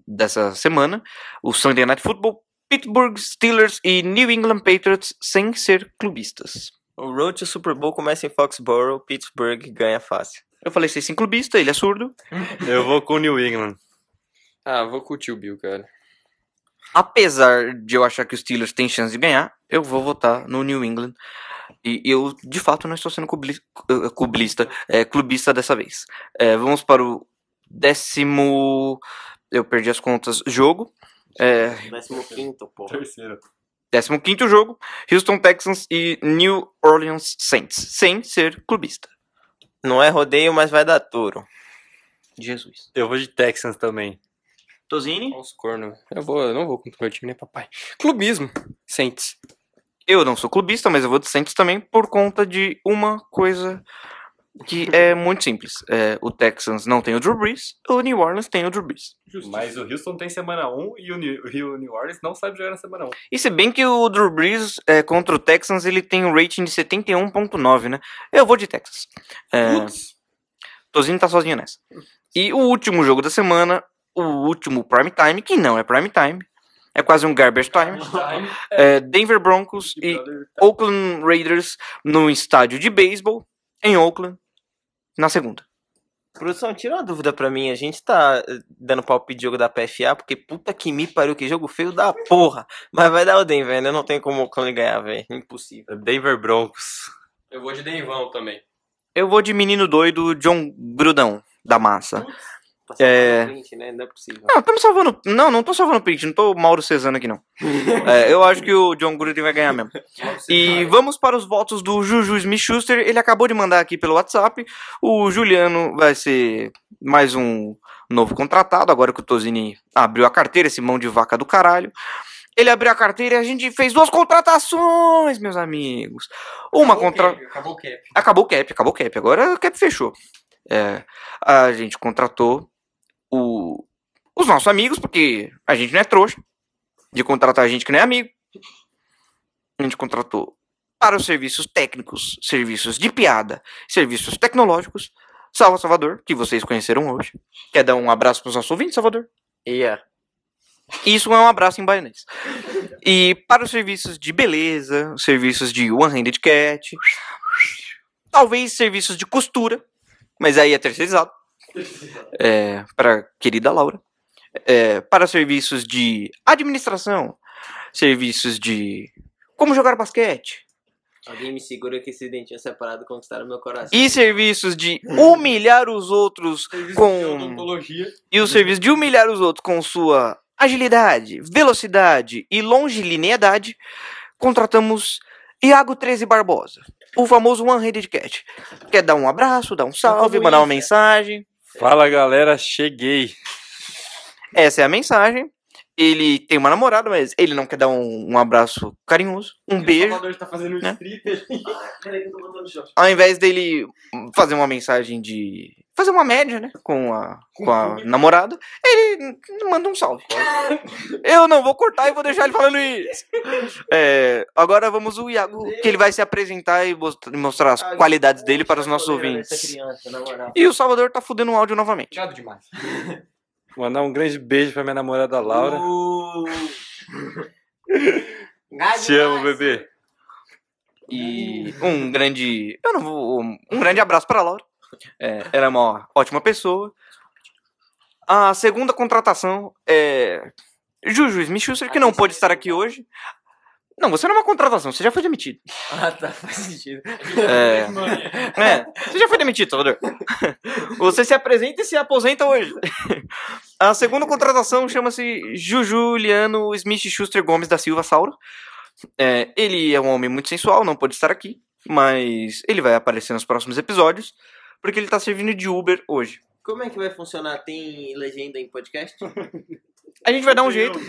dessa semana. O Sunday Night Football, Pittsburgh Steelers e New England Patriots, sem ser clubistas. O Road to Super Bowl começa em Foxborough, Pittsburgh ganha fácil. Eu falei ser sem clubista, ele é surdo. Eu vou com o New England. Ah, vou com o tio Bill, cara. Apesar de eu achar que os Steelers têm chance de ganhar, eu vou votar no New England. E eu, de fato, não estou sendo clubista, clubista, é, clubista dessa vez. É, vamos para o décimo... Eu perdi as contas. Jogo. É... Décimo quinto, pô. Terceiro. Décimo quinto jogo. Houston Texans e New Orleans Saints. Sem ser clubista. Não é rodeio, mas vai dar touro. Jesus. Eu vou de Texans também. Tozini? Os corno. Eu, vou, eu não vou contra o meu time, né, papai? Clubismo. Saints. Eu não sou clubista, mas eu vou de Saints também por conta de uma coisa que é muito simples. É, o Texans não tem o Drew Brees, o New Orleans tem o Drew Brees. Justiça. Mas o Houston tem semana um e o, New, e o New Orleans não sabe jogar na semana um. E se bem que o Drew Brees é, contra o Texans, ele tem um rating de setenta e um ponto nove, né? Eu vou de Texans. É, Tozinho tá sozinho nessa. E o último jogo da semana, o último prime time, que não é prime time, é quase um garbage time. É, Denver Broncos e Oakland Raiders no estádio de beisebol em Oakland, na segunda. Produção, tira uma dúvida pra mim. A gente tá dando palpite de jogo da P F A, porque puta que me pariu, que jogo feio da porra. Mas vai dar o Denver, né? Não tem como o Oakland ganhar, velho. Impossível. Denver Broncos. Eu vou de Denvão também. Eu vou de menino doido, John Grudão, da massa. Tá é... print, né? Não é possível. Não, estamos salvando... Não, não tô salvando print, não tô Mauro Cezano aqui, não. É, eu acho que o John Gruden vai ganhar mesmo. E vamos para os votos do Juju Smith-Schuster. Ele acabou de mandar aqui pelo WhatsApp. O Juliano vai ser mais um novo contratado, agora que o Tozini abriu a carteira, esse mão de vaca do caralho. Ele abriu a carteira e a gente fez duas contratações, meus amigos. Uma acabou contra... Cap, acabou o cap. Acabou o cap, acabou o cap. Agora o cap fechou. É, a gente contratou O, os nossos amigos, porque a gente não é trouxa de contratar gente que não é amigo. A gente contratou para os serviços técnicos, serviços de piada, serviços tecnológicos, Salva Salvador, que vocês conheceram hoje. Quer dar um abraço para os nossos ouvintes, Salvador? Yeah. Isso é um abraço em baianês. E para os serviços de beleza, os serviços de one-handed cat, talvez serviços de costura, mas aí é terceirizado. É, para querida Laura, é, para serviços de administração, serviços de como jogar basquete. Alguém me segura que esse dentinho separado conquistaram meu coração. E serviços de humilhar os outros com e o serviço de humilhar os outros com sua agilidade, velocidade e longilineidade. Contratamos Iago treze Barbosa, o famoso one-handed cat. Quer dar um abraço, dar um salve, mandar uma mensagem? Fala, galera, cheguei. Essa é a mensagem. Ele tem uma namorada, mas ele não quer dar um, um abraço carinhoso, um beijo. O Salvador está fazendo um stripper. Ao invés dele fazer uma mensagem de... fazer uma média, né, com a, com a namorada, ele manda um salve. Eu não vou cortar e vou deixar ele falando isso. É, agora vamos o Iago, que ele vai se apresentar e mostrar as qualidades dele para os nossos ouvintes. E o Salvador tá fudendo o áudio novamente. Obrigado demais. Mandar um grande beijo pra minha namorada Laura. Uh... Te amo, bebê. E um grande... Eu não vou... Um grande abraço pra Laura. É, ela é uma ótima pessoa. A segunda contratação é... Juju Smith-Schuster, que não pôde estar aqui hoje. Não, você não é uma contratação, você já foi demitido. Ah, tá, faz sentido. É, é você já foi demitido, Salvador. Você se apresenta e se aposenta hoje. A segunda contratação chama-se Jujuliano Smith-Schuster Gomes da Silva Sauro. É, ele é um homem muito sensual, não pôde estar aqui, mas ele vai aparecer nos próximos episódios, porque ele tá servindo de Uber hoje. Como é que vai funcionar? Tem legenda em podcast? A gente vai dar um jeito.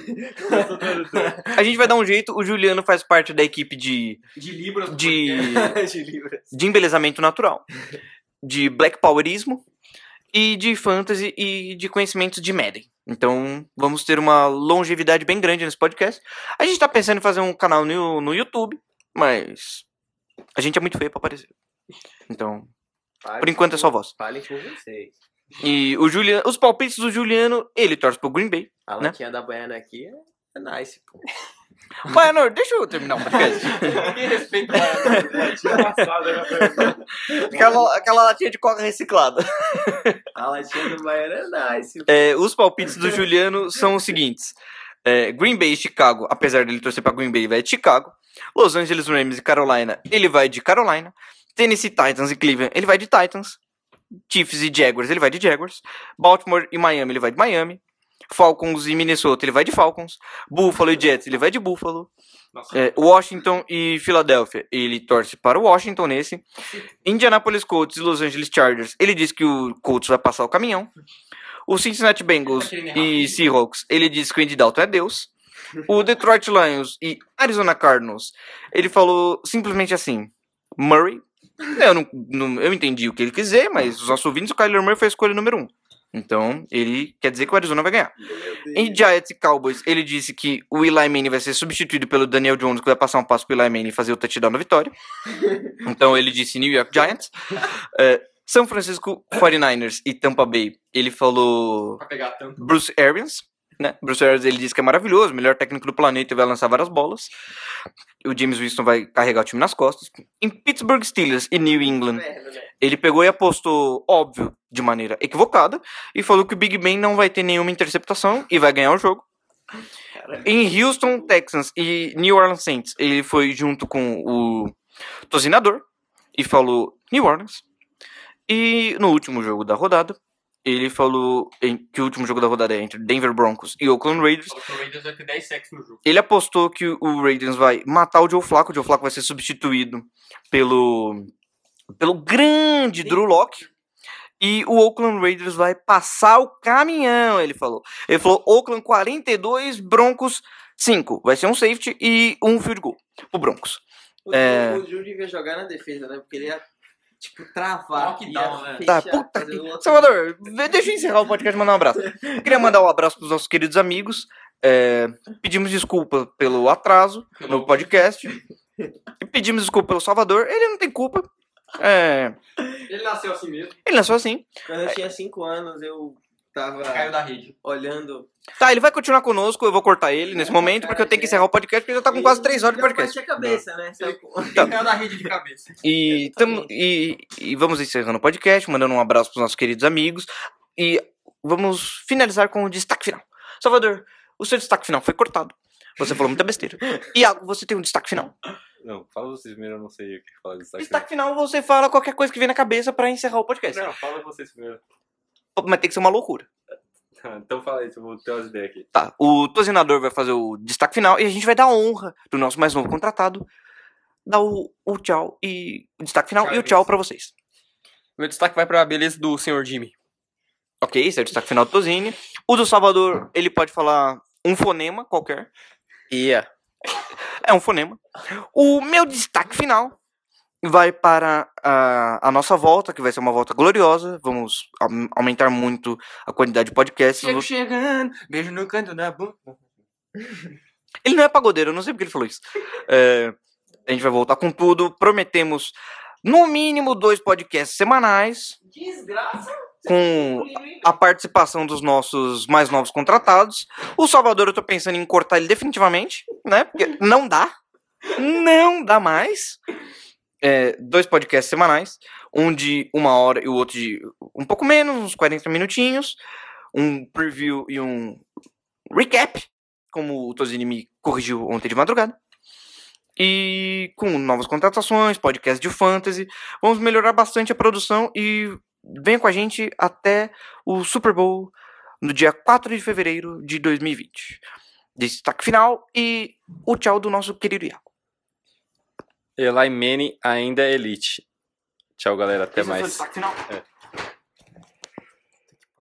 A gente vai dar um jeito. O Juliano faz parte da equipe de... De Libras. De, de, Libras. De embelezamento natural. De Black Powerismo. E de fantasy e de conhecimentos de Madden. Então, vamos ter uma longevidade bem grande nesse podcast. A gente tá pensando em fazer um canal no, no YouTube. Mas... a gente é muito feio pra aparecer. Então, por enquanto é só voz. Falem com vocês. E o Juliano, os palpites do Juliano, ele torce pro Green Bay. A latinha, né, da Baiana aqui é nice, pô. Baiano, deixa eu terminar o podcast. Que respeito, Baiano. aquela, aquela latinha de coca reciclada. A latinha do Baiano é nice, pô. É, os palpites do Juliano são os seguintes. É, Green Bay e Chicago, apesar dele torcer pra Green Bay, vai de Chicago. Los Angeles Rams e Carolina, ele vai de Carolina. Tennessee Titans e Cleveland, ele vai de Titans. Chiefs e Jaguars, ele vai de Jaguars. Baltimore e Miami, ele vai de Miami. Falcons e Minnesota, ele vai de Falcons. Buffalo e Jets, ele vai de Buffalo. É, Washington e Filadélfia, ele torce para o Washington nesse. Indianapolis Colts e Los Angeles Chargers, ele diz que o Colts vai passar o caminhão. O Cincinnati Bengals e Seahawks, ele diz que o Andy Dalton é Deus. O Detroit Lions e Arizona Cardinals, ele falou simplesmente assim: Murray Eu, não, não, eu entendi o que ele quiser, mas os nossos ouvintes, o Kyler Murray foi a escolha número um. Então, ele quer dizer que o Arizona vai ganhar. Em Giants e Cowboys, ele disse que o Eli Manning vai ser substituído pelo Daniel Jones, que vai passar um passo pro Eli Manning e fazer o touchdown na vitória. Então, ele disse New York Giants. Uh, São Francisco quarenta e nove ers e Tampa Bay, ele falou Bruce Arians. Né? Bruce Arians, ele disse que é maravilhoso, melhor técnico do planeta e vai lançar várias bolas. O James Winston vai carregar o time nas costas. Em Pittsburgh Steelers e New England, ele pegou e apostou, óbvio, de maneira equivocada, e falou que o Big Ben não vai ter nenhuma interceptação e vai ganhar o jogo. Em Houston Texans e New Orleans Saints, ele foi junto com o Tozinador e falou New Orleans. E no último jogo da rodada, ele falou que o último jogo da rodada é entre Denver Broncos e Oakland Raiders. O Raiders vai ter dez sacks no jogo. Ele apostou que o Raiders vai matar o Joe Flacco. O Joe Flacco vai ser substituído pelo, pelo grande Drew Lock. E o Oakland Raiders vai passar o caminhão, ele falou. Ele falou Oakland quarenta e dois, Broncos cinco. Vai ser um safety e um field goal pro Broncos. O, é... o Júlio ia jogar na defesa, né? Porque ele ia... Tipo, travar. Lockdown, né? Tá, puta que... Salvador, deixa eu encerrar o podcast e mandar um abraço. Queria mandar um abraço pros nossos queridos amigos. É, pedimos desculpa pelo atraso no podcast. E pedimos desculpa pelo Salvador. Ele não tem culpa. É... Ele nasceu assim mesmo. Ele nasceu assim. Quando eu tinha cinco anos, eu tava... Caiu da rede. Olhando... Tá, ele vai continuar conosco, eu vou cortar ele nesse momento, porque eu tenho que encerrar o podcast, porque já tá com quase três horas de podcast. Ele cabeça, né? Ele caiu da rede de cabeça. E, tamo, e, e vamos encerrando o podcast, mandando um abraço pros nossos queridos amigos, e vamos finalizar com o destaque final. Salvador, o seu destaque final foi cortado, você falou muita besteira. E você tem um destaque final? Não, fala vocês primeiro, eu não sei o que falar de destaque final. Destaque final, você fala qualquer coisa que vem na cabeça pra encerrar o podcast. Não, fala vocês primeiro. Mas tem que ser uma loucura. Então fala isso, eu vou ter umas ideias aqui. Tá, o Tozinador vai fazer o destaque final e a gente vai dar a honra do nosso mais novo contratado, dar o, o tchau e o destaque final tchau, e o tchau pra vocês. Meu destaque vai pra beleza do senhor Jimmy. Ok, esse é o destaque final do Tozini. O do Salvador, ele pode falar um fonema qualquer. Yeah. É um fonema. O meu destaque final vai para a, a nossa volta, que vai ser uma volta gloriosa. Vamos aumentar muito a quantidade de podcasts. Chego chegando, beijo no canto da boca. Ele não é pagodeiro, eu não sei porque ele falou isso. É, a gente vai voltar com tudo. Prometemos, no mínimo, dois podcasts semanais. Desgraça. Com a participação dos nossos mais novos contratados. O Salvador, eu tô pensando em cortar ele definitivamente, né? Porque não dá. Não dá mais. É, dois podcasts semanais, um de uma hora e o outro de um pouco menos, uns quarenta minutinhos, um preview e um recap, como o Tozini me corrigiu ontem de madrugada, e com novas contratações, podcast de fantasy, vamos melhorar bastante a produção e venha com a gente até o Super Bowl no dia quatro de fevereiro de dois mil e vinte. Destaque final e o tchau do nosso querido Iago. Eli Manning ainda é elite. Tchau, galera. Até mais. É.